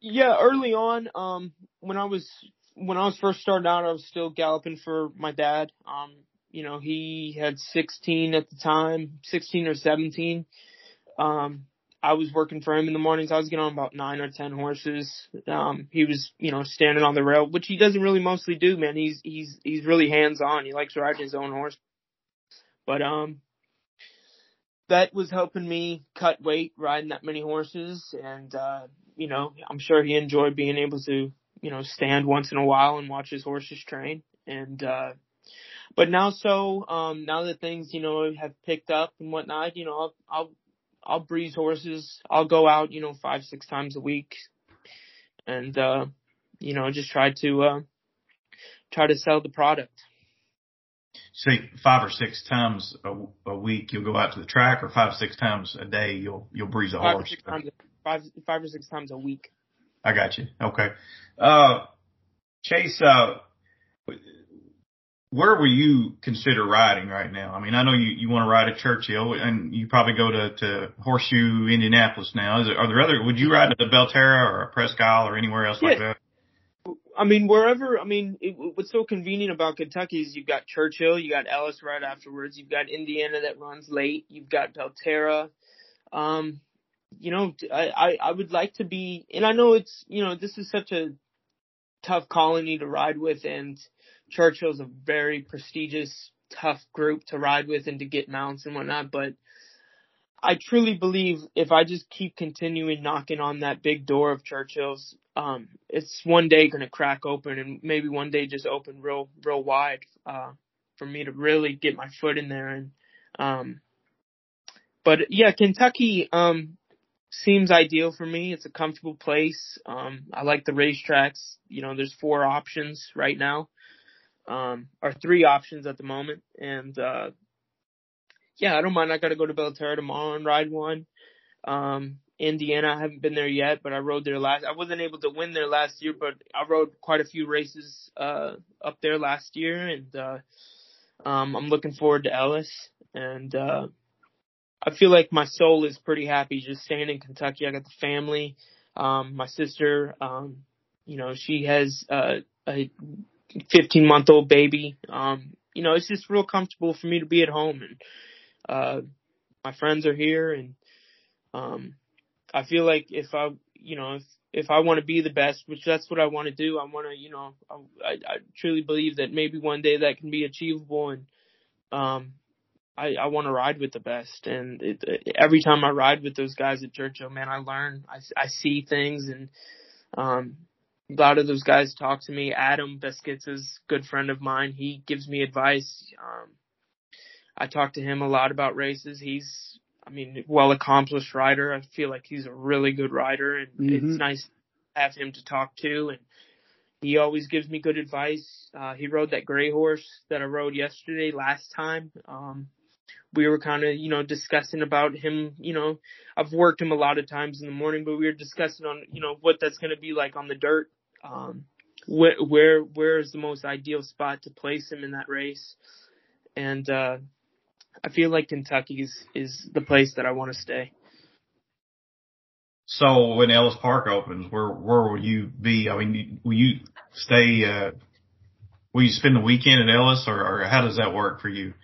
Yeah, early on, when I was first starting out, I was still galloping for my dad. You know, he had 16 at the time, 16 or 17. I was working for him in the mornings. I was getting on about 9 or 10 horses. He was, you know, standing on the rail, which he doesn't really mostly do, man. He's really hands on. He likes riding his own horse. But, that was helping me cut weight, riding that many horses. And, you know, I'm sure he enjoyed being able to, you know, stand once in a while and watch his horses train. And, but now that things, you know, have picked up and whatnot, you know, I'll breeze horses. I'll go out, you know, 5-6 times a week, and you know, just try to sell the product. So 5 or 6 times a week, you'll go out to the track, or 5-6 times a day, you'll breeze a horse. Five or six times a week. I got you. Okay, Chase. Where will you consider riding right now? I mean, I know you want to ride at Churchill, and you probably go to Horseshoe, Indianapolis now. Would you ride at the Belterra or Presque Isle or anywhere else like that? I mean, wherever. I mean, what's so convenient about Kentucky is you've got Churchill, you got Ellis right afterwards, you've got Indiana that runs late, you've got Belterra. You know, I would like to be, and I know it's, you know, this is such a tough colony to ride with, and Churchill's a very prestigious, tough group to ride with and to get mounts and whatnot, but I truly believe if I just keep continuing knocking on that big door of Churchill's, it's one day going to crack open, and maybe one day just open real, real wide for me to really get my foot in there. And but yeah, Kentucky seems ideal for me. It's a comfortable place. I like the racetracks. You know, there's 4 options right now. Are 3 options at the moment. And, yeah, I don't mind. I got to go to Belterra tomorrow and ride one. Indiana. I haven't been there yet, but I rode there last. I wasn't able to win there last year, but I rode quite a few races up there last year, and I'm looking forward to Ellis. And I feel like my soul is pretty happy just staying in Kentucky. I got the family. My sister, you know, she has a 15-month-old baby. You know, it's just real comfortable for me to be at home, and my friends are here, and I feel like if I, you know, if I want to be the best, which that's what I want to do, I want to, you know, I truly believe that maybe one day that can be achievable, and I want to ride with the best. And every time I ride with those guys at Churchill, man, I learn, I see things, and a lot of those guys talk to me. Adam Beskitz is a good friend of mine. He gives me advice. I talk to him a lot about races. He's, I mean, well-accomplished rider. I feel like he's a really good rider, and it's nice to have him to talk to. And he always gives me good advice. He rode that gray horse that I rode yesterday last time. We were kind of, you know, discussing about him. You know, I've worked him a lot of times in the morning, but we were discussing on, you know, what that's going to be like on the dirt. Where is the most ideal spot to place him in that race? And, I feel like Kentucky is the place that I want to stay. So when Ellis Park opens, where will you be? I mean, will you stay? Will you spend the weekend at Ellis, or how does that work for you?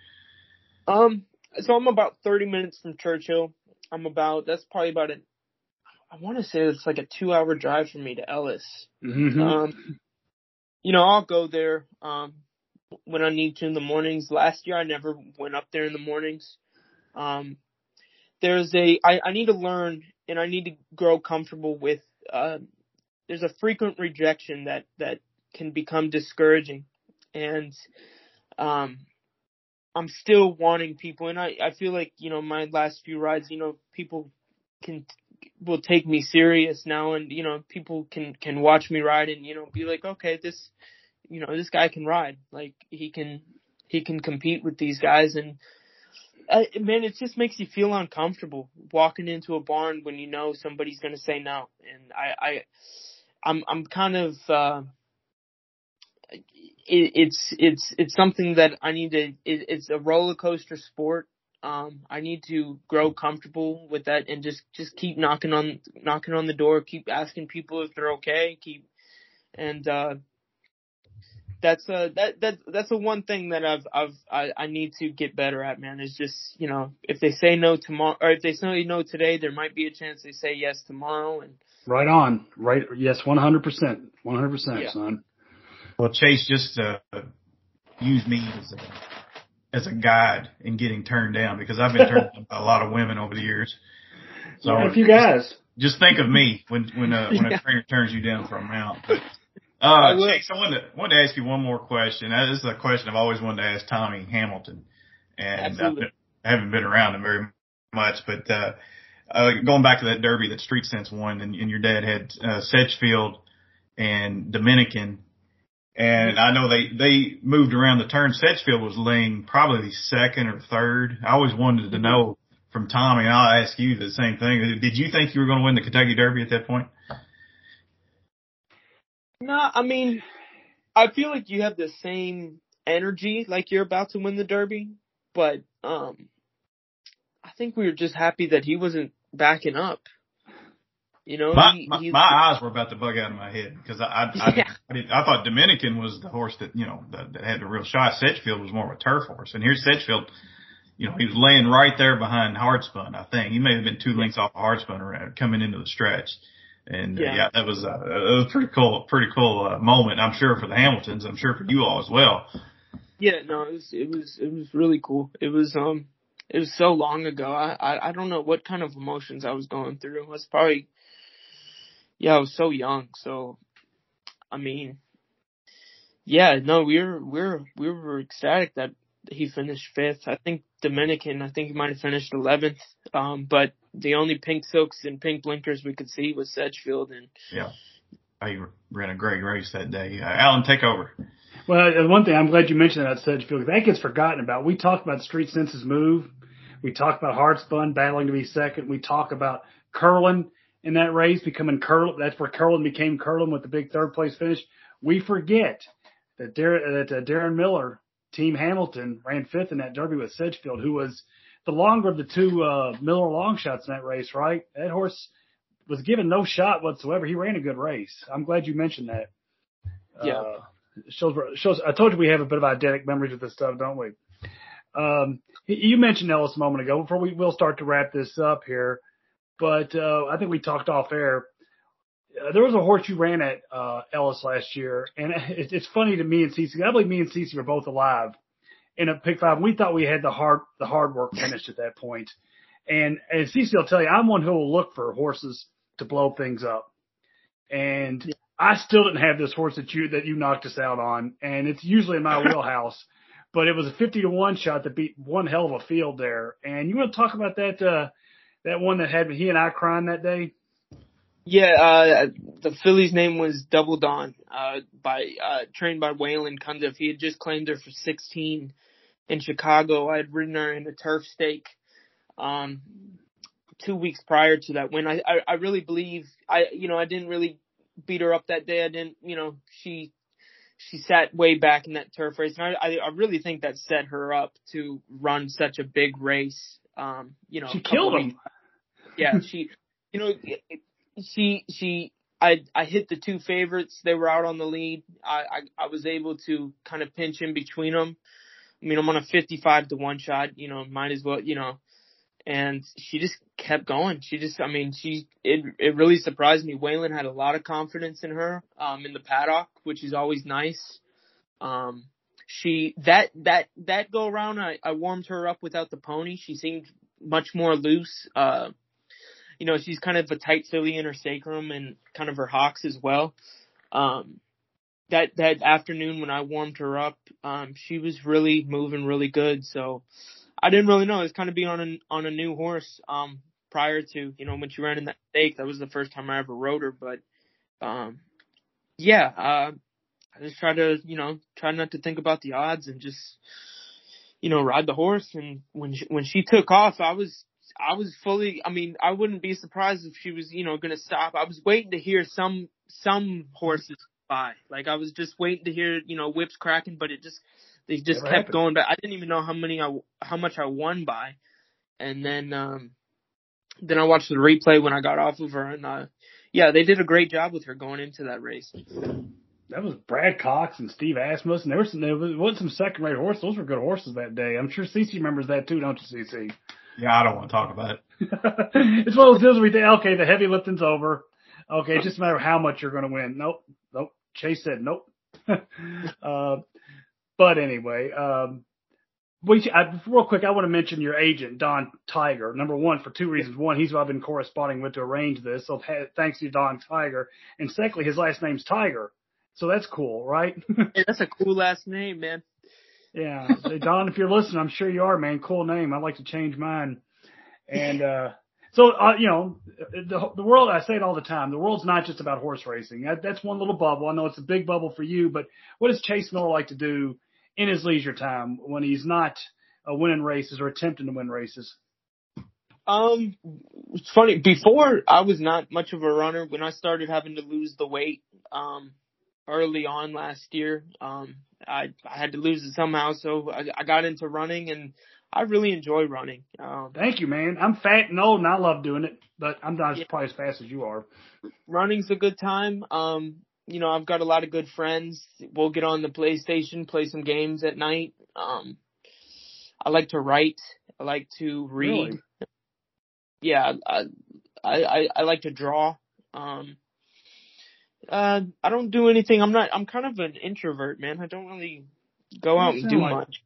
So I'm about 30 minutes from Churchill. That's probably about it. I want to say it's like a 2-hour drive from me to Ellis. You know, I'll go there when I need to in the mornings. Last year I never went up there in the mornings. I need to learn, and I need to grow comfortable with there's a frequent rejection that can become discouraging, and I'm still wanting people, and I feel like, you know, my last few rides, you know, people will take me serious now, and, you know, people can watch me ride and, you know, be like, okay, this, you know, this guy can ride, like he can compete with these guys. And man, it just makes you feel uncomfortable walking into a barn when you know somebody's going to say no. And I'm kind of, it's something that I need to, it's a roller coaster sport. I need to grow comfortable with that, and just keep knocking on the door, keep asking people if they're okay, That's the one thing that I need to get better at, man, is just, you know, if they say no tomorrow, or if they say no today, there might be a chance they say yes tomorrow. And right on. Right. Yes. 100%. 100%, yeah. Son. Well, Chase, just use me as a guide in getting turned down, because I've been turned down by a lot of women over the years. So yeah, if you guys just think of me when a trainer turns you down for a mount. But, Chase, I wanted to ask you one more question. This is a question I've always wanted to ask Tommy Hamilton, and I haven't been around him very much. But going back to that derby that Street Sense won, and your dad had Sedgefield and Dominican, and I know they moved around the turn. Sedgefield was laying probably second or third. I always wanted to know from Tommy, and I'll ask you the same thing. Did you think you were going to win the Kentucky Derby at that point? No, I mean, I feel like you have the same energy, like you're about to win the Derby, but I think we were just happy that he wasn't backing up. You know, my eyes were about to bug out of my head, because I thought Dominican was the horse that, you know, that had the real shot. Sedgefield was more of a turf horse, and here's Sedgefield. You know, he was laying right there behind Hardspun. I think he may have been 2 lengths off of Hardspun around coming into the stretch. And yeah, that was a pretty cool moment, I'm sure, for the Hamiltons. I'm sure for you all as well. Yeah, no, it was really cool. It was so long ago. I don't know what kind of emotions I was going through. I was so young. So, I mean, yeah, no, we were ecstatic that he finished 5th. I think Dominican, he might have finished 11th. But the only pink silks and pink blinkers we could see was Sedgefield. And yeah, I ran a great race that day. Alan, take over. Well, one thing I'm glad you mentioned about Sedgefield, that gets forgotten about. We talked about Street Sense's move. We talk about Hardspun battling to be second. We talk about Curlin in that race becoming Curlin. That's where Curlin became Curlin with the big third place finish. We forget that Darren Miller, Team Hamilton, ran fifth in that derby with Sedgefield, who was the longer of the two Miller long shots in that race, right? That horse was given no shot whatsoever. He ran a good race. I'm glad you mentioned that. Yeah. Shows. I told you we have a bit of eidetic memories with this stuff, don't we? You mentioned Ellis a moment ago before we will start to wrap this up here, but I think we talked off air. There was a horse you ran at Ellis last year, and it's funny to me and Cece. I believe me and Cece were both alive in a pick five. We thought we had the hard work finished at that point. And Cece will tell you, I'm one who will look for horses to blow things up. And yeah. I still didn't have this horse that you knocked us out on, and it's usually in my wheelhouse. But it was a 50-1 shot that beat one hell of a field there. And you want to talk about that one that had he and I crying that day? Yeah, the filly's name was Double Dawn, trained by Waylon Cundiff. He had just claimed her for 16 in Chicago. I had ridden her in a turf stake 2 weeks prior to that win. I really believe I didn't really beat her up that day. I didn't, she sat way back in that turf race, and I really think that set her up to run such a big race. She killed him. Yeah, I hit the two favorites. They were out on the lead. I was able to kind of pinch in between them. I mean, I'm on a 55-1 shot, might as well, and she just kept going. It really surprised me. Waylon had a lot of confidence in her, in the paddock, which is always nice. That go around, I warmed her up without the pony. She seemed much more loose. She's kind of a tight filly in her sacrum and kind of her hocks as well. That afternoon when I warmed her up, she was really moving really good. So I didn't really know. It was kind of being on a new horse, prior to, when she ran in that stake. That was the first time I ever rode her. But, I just try not to think about the odds and just, ride the horse. And when she took off, I was fully, I wouldn't be surprised if she was, going to stop. I was waiting to hear some horses by. Like, I was just waiting to hear, whips cracking, but they just kept happened. Going back. I didn't even know how much I won by. And then I watched the replay when I got off of her, and they did a great job with her going into that race. That was Brad Cox and Steve Asmussen. There was some second-rate horses. Those were good horses that day. I'm sure Cece remembers that too, don't you, Cece? Yeah, I don't want to talk about it. It's one of those deals where we think, okay, the heavy lifting's over. Okay, it's just a matter of how much you're going to win. Nope. Chase said nope. But anyway, real quick, I want to mention your agent, Don Tiger. Number one, for two reasons. One, he's who I've been corresponding with to arrange this, so thanks to Don Tiger. And secondly, his last name's Tiger, so that's cool, right? Yeah, that's a cool last name, man. Yeah, Don, if you're listening, I'm sure you are, man. Cool name. I'd like to change mine. And the world, I say it all the time, the world's not just about horse racing. That's one little bubble. I know it's a big bubble for you, but what does Chase Miller like to do in his leisure time when he's not winning races or attempting to win races? It's funny. Before, I was not much of a runner. When I started having to lose the weight early on last year, I had to lose it somehow, so I got into running, and I really enjoy running. Thank you, man. I'm fat and old, and I love doing it, but I'm not probably as fast as you are. Running's a good time. I've got a lot of good friends. We'll get on the PlayStation, play some games at night. I like to write. I like to read. Really? Yeah, I like to draw. I don't do anything. I'm kind of an introvert, man. I don't really go out and do much.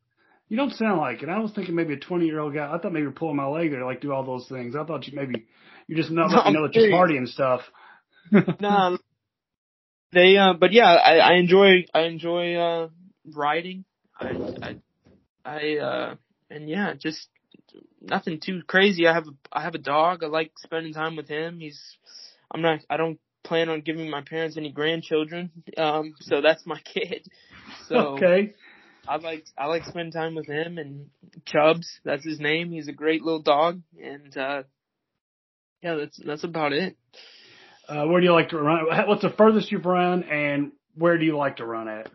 You don't sound like it. I was thinking maybe a 20-year-old guy. I thought maybe you're pulling my leg there to do all those things. I thought you're just not letting you know that you're partying stuff. No. I enjoy writing. Just nothing too crazy. I have a dog. I like spending time with him. I don't plan on giving my parents any grandchildren. So that's my kid. So, okay. I like spending time with him and Chubbs. That's his name. He's a great little dog, and yeah, that's about it. Where do you like to run? What's the furthest you've run, and where do you like to run at?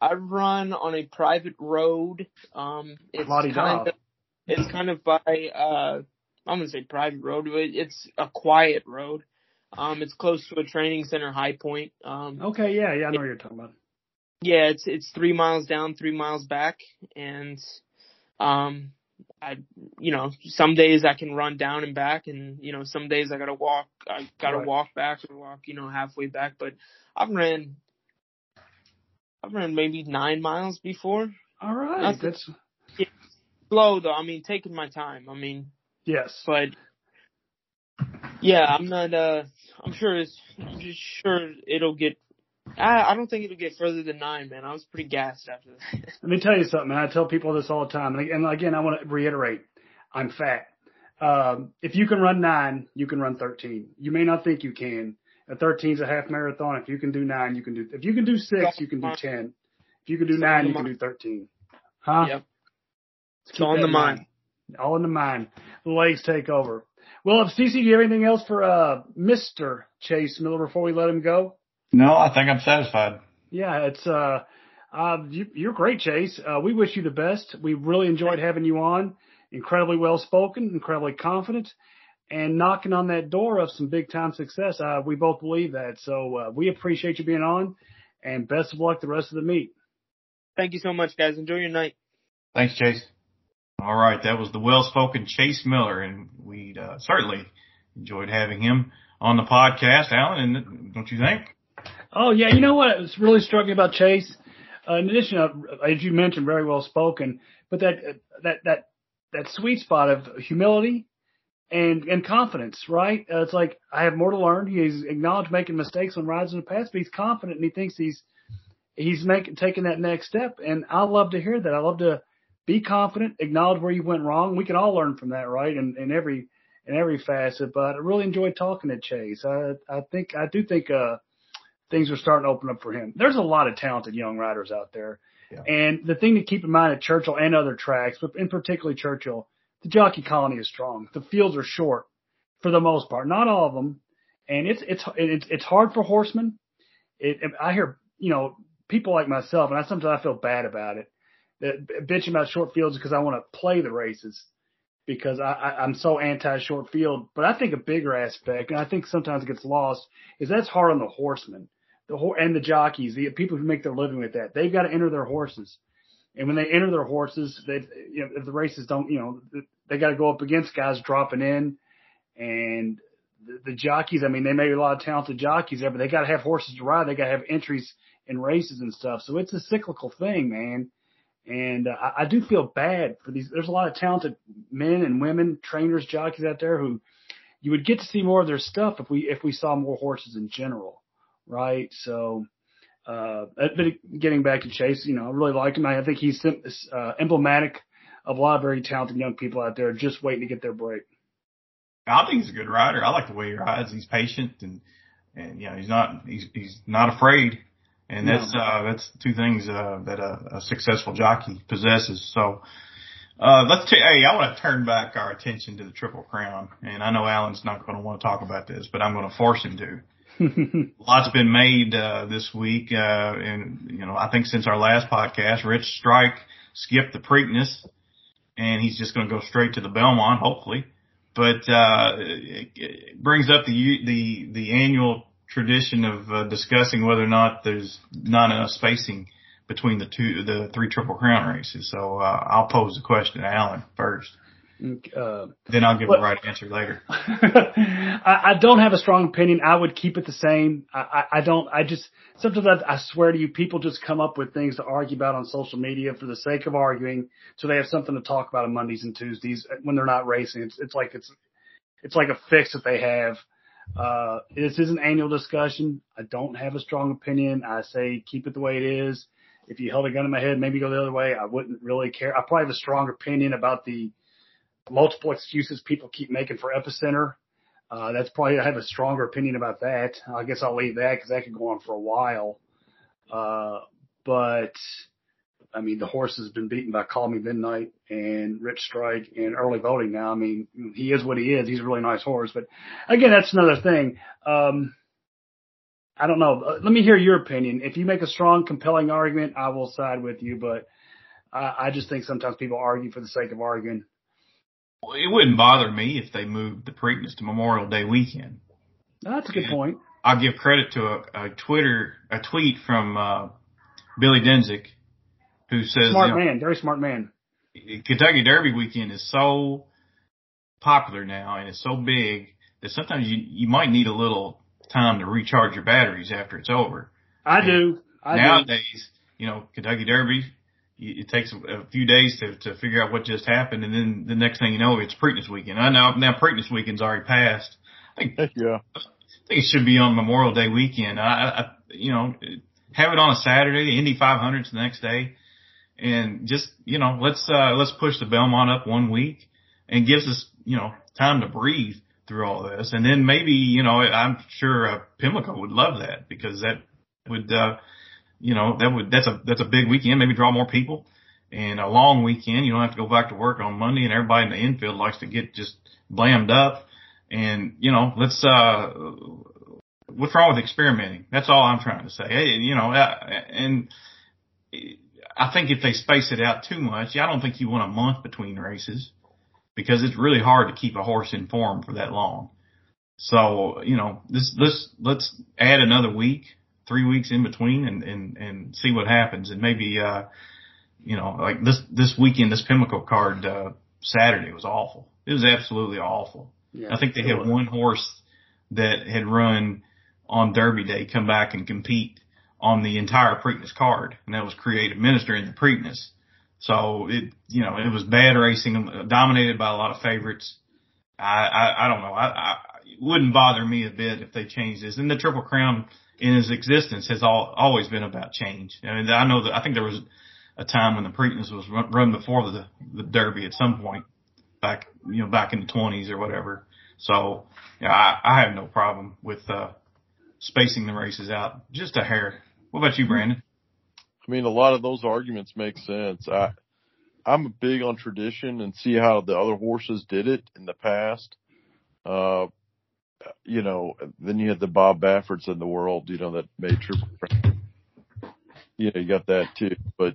I run on a private road. It's kind of by I'm gonna say private road, but it's a quiet road. It's close to a training center, High Point. Okay, yeah, I know what you're talking about. Yeah, it's 3 miles down, 3 miles back, and I some days I can run down and back, and some days I gotta walk back or walk halfway back. But I've ran maybe 9 miles before. All right, that's slow though. I mean, taking my time. I mean, yes, but yeah, I'm not. I'm sure it'll get. I don't think it'll get further than 9, man. I was pretty gassed after that. Let me tell you something, man. I tell people this all the time. And again, I want to reiterate, I'm fat. If you can run 9, you can run 13. You may not think you can. A 13 is a half marathon. If you can do 9, you can do – if you can do 6, you can do 10. If you can do 9, you can do 13. Huh? Yep. It's all in the mind. All in the mind. The legs take over. Well, CeCe, do you have anything else for Mr. Chase Miller before we let him go? No, I think I'm satisfied. Yeah, it's you're great, Chase. We wish you the best. We really enjoyed having you on. Incredibly well-spoken, incredibly confident, and knocking on that door of some big-time success. We both believe that. So we appreciate you being on, and best of luck the rest of the meet. Thank you so much, guys. Enjoy your night. Thanks, Chase. All right, that was the well-spoken Chase Miller, and we certainly enjoyed having him on the podcast, Alan, and don't you think? Oh, yeah. You know what? It's really struck me about Chase. In addition, as you mentioned, very well spoken, but that sweet spot of humility and confidence, right? It's like, I have more to learn. He's acknowledged making mistakes on rides in the past, but he's confident and he thinks he's taking that next step. And I love to hear that. I love to be confident, acknowledge where you went wrong. We can all learn from that, right? And in every facet, but I really enjoyed talking to Chase. I think things are starting to open up for him. There's a lot of talented young riders out there. Yeah. And the thing to keep in mind at Churchill and other tracks, but in particularly Churchill, the jockey colony is strong. The fields are short for the most part, not all of them. And it's hard for horsemen. I hear, people like myself, and sometimes I feel bad about it, that bitching about short fields because I want to play the races because I'm so anti-short field. But I think a bigger aspect, and I think sometimes it gets lost, is that's hard on the horsemen. And the jockeys, the people who make their living with that, they've got to enter their horses. And when they enter their horses, if the races don't, they got to go up against guys dropping in. And the jockeys, I mean, they may be a lot of talented jockeys there, but they got to have horses to ride. They got to have entries in races and stuff. So it's a cyclical thing, man. And I do feel bad for these. There's a lot of talented men and women, trainers, jockeys out there who you would get to see more of their stuff if we saw more horses in general. Right. So, but getting back to Chase, I really liked him. I think he's emblematic of a lot of very talented young people out there just waiting to get their break. I think he's a good rider. I like the way he rides. He's patient and he's not afraid. And that's two things, that a successful jockey possesses. So, I want to turn back our attention to the Triple Crown. And I know Alan's not going to want to talk about this, but I'm going to force him to. Lots been made this week, and I think since our last podcast, Rich Strike skipped the Preakness, and he's just going to go straight to the Belmont, hopefully. But it brings up the annual tradition of discussing whether or not there's not enough spacing between the three Triple Crown races. So I'll pose the question to Alan first. Then I'll give the right answer later. I don't have a strong opinion. I would keep it the same. I swear to you, people just come up with things to argue about on social media for the sake of arguing, so they have something to talk about on Mondays and Tuesdays when they're not racing. It's like a fix that they have. This is an annual discussion. I don't have a strong opinion. I say keep it the way it is. If you held a gun in my head, maybe go the other way. I wouldn't really care. I probably have a strong opinion about the multiple excuses people keep making for Epicenter. That's probably, I have a stronger opinion about that. I guess I'll leave that because that could go on for a while. But I mean, the horse has been beaten by Call Me Midnight and Rich Strike and Early Voting now. I mean, he is what he is. He's a really nice horse. But, again, that's another thing. I don't know. Let me hear your opinion. If you make a strong, compelling argument, I will side with you. But I just think sometimes people argue for the sake of arguing. Well, it wouldn't bother me if they moved the Preakness to Memorial Day weekend. That's a good point. I'll give credit to a tweet from Billy Denzik, who says, very smart man. Kentucky Derby weekend is so popular now and it's so big that sometimes you might need a little time to recharge your batteries after it's over. Nowadays, you know, Kentucky Derby, it takes a few days to figure out what just happened, and then the next thing you know, it's Preakness weekend. I know now Preakness weekend's already passed. I think it should be on Memorial Day weekend. Have it on a Saturday. The Indy 500's the next day, and just let's push the Belmont up 1 week, and gives us time to breathe through all this. And then maybe I'm sure Pimlico would love that, because that would that's a big weekend. Maybe draw more people, and a long weekend. You don't have to go back to work on Monday, and everybody in the infield likes to get just blammed up. And, let's, what's wrong with experimenting? That's all I'm trying to say. And I think if they space it out too much, I don't think you want a month between races, because it's really hard to keep a horse informed for that long. So, let's add another week, 3 weeks in between and see what happens. And maybe, like this weekend, this Pimlico card, Saturday was awful. It was absolutely awful. Yeah, I think they had one horse that had run on Derby Day come back and compete on the entire Preakness card, and that was Creative Minister in the Preakness. So it was bad racing, dominated by a lot of favorites. I don't know. It wouldn't bother me a bit if they changed this. And the Triple Crown in its existence has always been about change. I mean, I think there was a time when the Preakness was run before the Derby at some point. Back in the 20s or whatever. So I have no problem with spacing the races out just a hair. What about you, Brandon? I mean, a lot of those arguments make sense. I'm big on tradition and see how the other horses did it in the past. Then you had the Bob Bafferts in the world, that made Triple Crown. Yeah, you got that too. But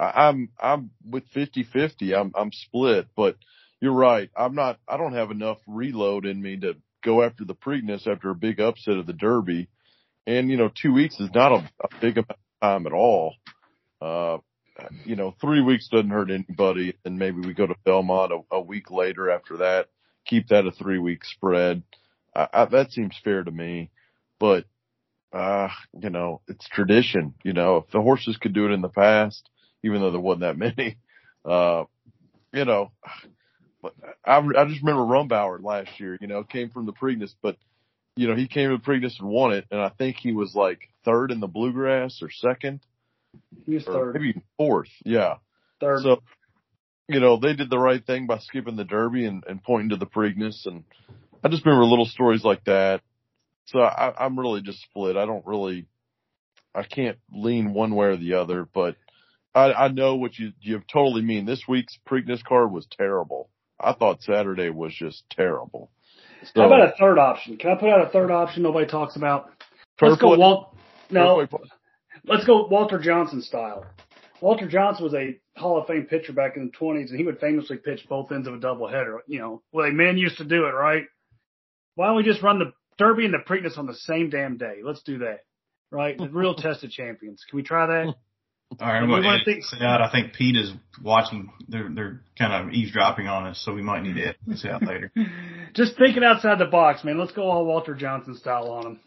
I'm with 50-50. I'm split, but you're right. I don't have enough reload in me to go after the Preakness after a big upset of the Derby. And 2 weeks is not a big amount of time at all. 3 weeks doesn't hurt anybody. And maybe we go to Belmont a week later after that, keep that a 3 week spread. That seems fair to me, but, it's tradition. If the horses could do it in the past, even though there wasn't that many, but I just remember Rumbauer last year, came from the Preakness, but, he came to the Preakness and won it. And I think he was like third in the Bluegrass or second. He was third. Maybe fourth. Yeah. Third. So, they did the right thing by skipping the Derby and pointing to the Preakness. And I just remember little stories like that. So I'm really just split. I can't lean one way or the other, but I know what you totally mean. This week's Preakness card was terrible. I thought Saturday was just terrible. So, how about a third option? Can I put out a third option nobody talks about? Let's go Walter Johnson style. Walter Johnson was a Hall of Fame pitcher back in the 20s, and he would famously pitch both ends of a doubleheader. Men used to do it, right? Why don't we just run the Derby and the Preakness on the same damn day? Let's do that, right? The real test of champions. Can we try that? All right, I'm going to edit this out. I think Pete is watching. They're kind of eavesdropping on us, so we might need to edit this out later. Just thinking outside the box, man. Let's go all Walter Johnson style on them.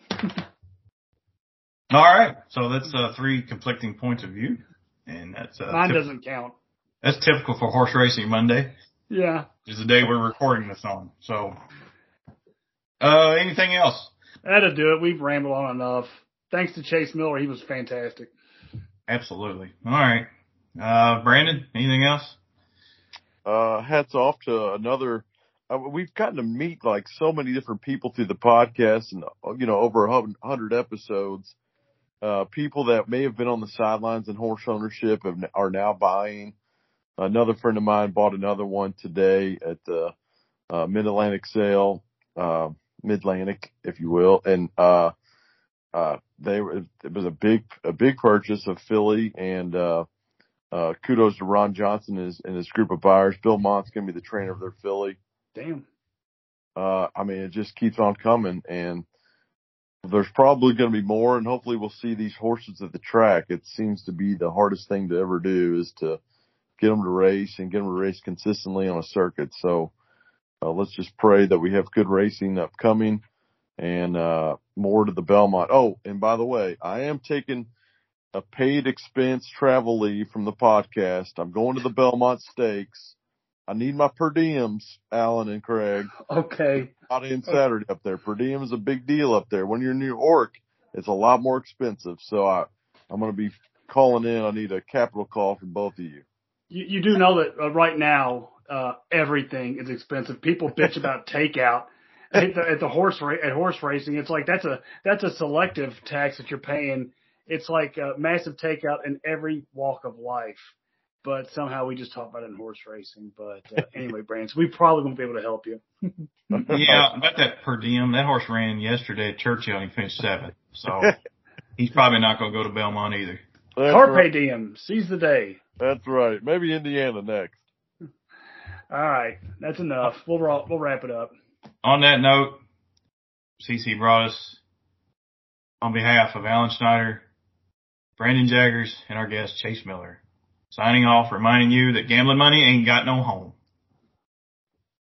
All right, so that's three conflicting points of view, and that's mine doesn't count. That's typical for Horse Racing Monday. Yeah, is the day we're recording this on. So, anything else? That'll do it. We've rambled on enough. Thanks to Chase Miller, he was fantastic. Absolutely. All right. Brandon, anything else? Hats off to another. We've gotten to meet like so many different people through the podcast and, over 100 episodes. People that may have been on the sidelines in horse ownership are now buying. Another friend of mine bought another one today at the Mid-Atlantic sale, Mid-Atlantic, if you will. And it was a big purchase of Philly, and kudos to Ron Johnson and his group of buyers. Bill Mont's going to be the trainer of their Philly. Damn. I mean, it just keeps on coming, and there's probably going to be more, and hopefully we'll see these horses at the track. It seems to be the hardest thing to ever do is to get them to race and get them to race consistently on a circuit. So let's just pray that we have good racing upcoming and more to the Belmont. Oh, and by the way, I am taking a paid expense travel leave from the podcast. I'm going to the Belmont Stakes. I need my per diems, Alan and Craig. Okay. Not in Saturday up there. Per diem is a big deal up there. When you're in New York, it's a lot more expensive. So I'm going to be calling in. I need a capital call from both of you. You do know that right now everything is expensive. People bitch about takeout at horse racing. It's like that's a selective tax that you're paying. It's like a massive takeout in every walk of life. But somehow we just talk about it in horse racing. But anyway, Brands, we probably won't be able to help you. Yeah, about that per diem. That horse ran yesterday at Churchill and he finished seventh. So he's probably not going to go to Belmont either. That's Carpe diem. Seize the day. That's right. Maybe Indiana next. All right. That's enough. We'll wrap it up. On that note, CC brought us, on behalf of Alan Schneider, Brandon Jaggers, and our guest Chase Miller, signing off, reminding you that gambling money ain't got no home.